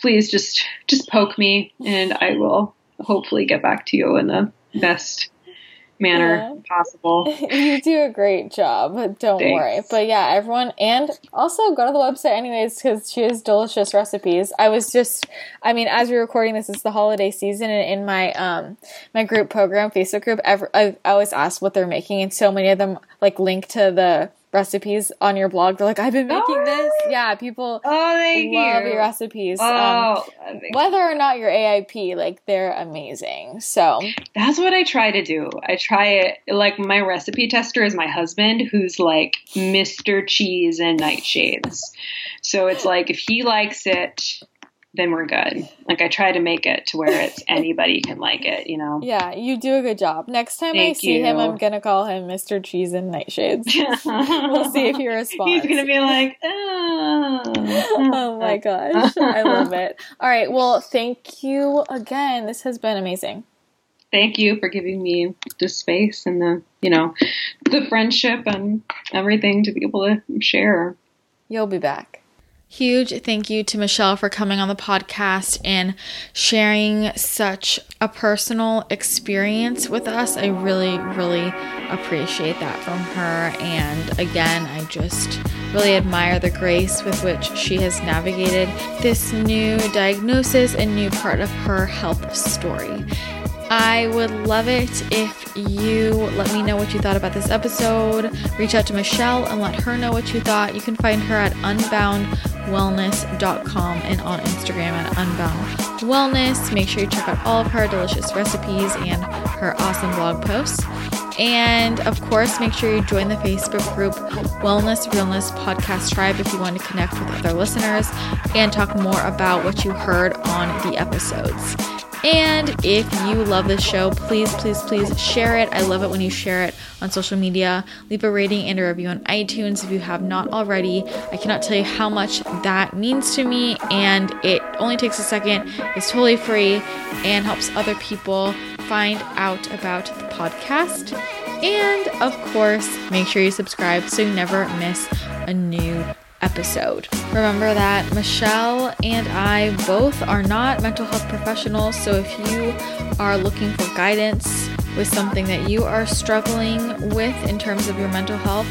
please just poke me, and I will hopefully get back to you in the best manner possible. You do a great job. Don't worry. But yeah, everyone, and also go to the website anyways, because she has delicious recipes. As we're recording this, it's the holiday season, and in my my group program, Facebook group, I always ask what they're making, and so many of them like link to the recipes on your blog. They're like, I've been making this. Yeah, people love your recipes. Whether or not you're AIP, like, they're amazing. So that's what I try to do. I try it. Like, my recipe tester is my husband, who's like Mr. Cheese and nightshades. So it's like, if he likes it, then we're good. Like, I try to make it to where it's anybody can like it, you know? Yeah, you do a good job. Next time I see him, I'm going to call him Mr. Cheese and Nightshades. We'll see if he responds. He's going to be like, oh my gosh. I love it. All right. Well, thank you again. This has been amazing. Thank you for giving me the space and the, you know, the friendship and everything to be able to share. You'll be back. Huge thank you to Michelle for coming on the podcast and sharing such a personal experience with us. I really, really appreciate that from her. And again, I just really admire the grace with which she has navigated this new diagnosis and new part of her health story. I would love it if you let me know what you thought about this episode. Reach out to Michelle and let her know what you thought. You can find her at unboundwellness.com and on Instagram at unboundwellness. Make sure you check out all of her delicious recipes and her awesome blog posts. And of course, make sure you join the Facebook group Wellness Realness Podcast Tribe if you want to connect with other listeners and talk more about what you heard on the episodes. And if you love this show, please, please, please share it. I love it when you share it on social media. Leave a rating and a review on iTunes if you have not already. I cannot tell you how much that means to me, and it only takes a second. It's totally free and helps other people find out about the podcast. And of course, make sure you subscribe so you never miss a new episode. Remember that Michelle and I both are not mental health professionals, so if you are looking for guidance with something that you are struggling with in terms of your mental health,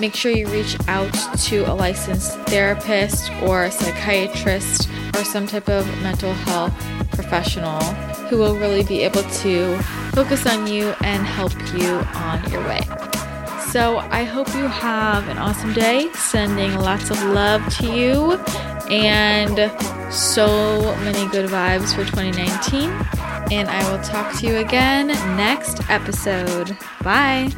make sure you reach out to a licensed therapist or a psychiatrist or some type of mental health professional who will really be able to focus on you and help you on your way. So I hope you have an awesome day, sending lots of love to you and so many good vibes for 2019. And I will talk to you again next episode. Bye.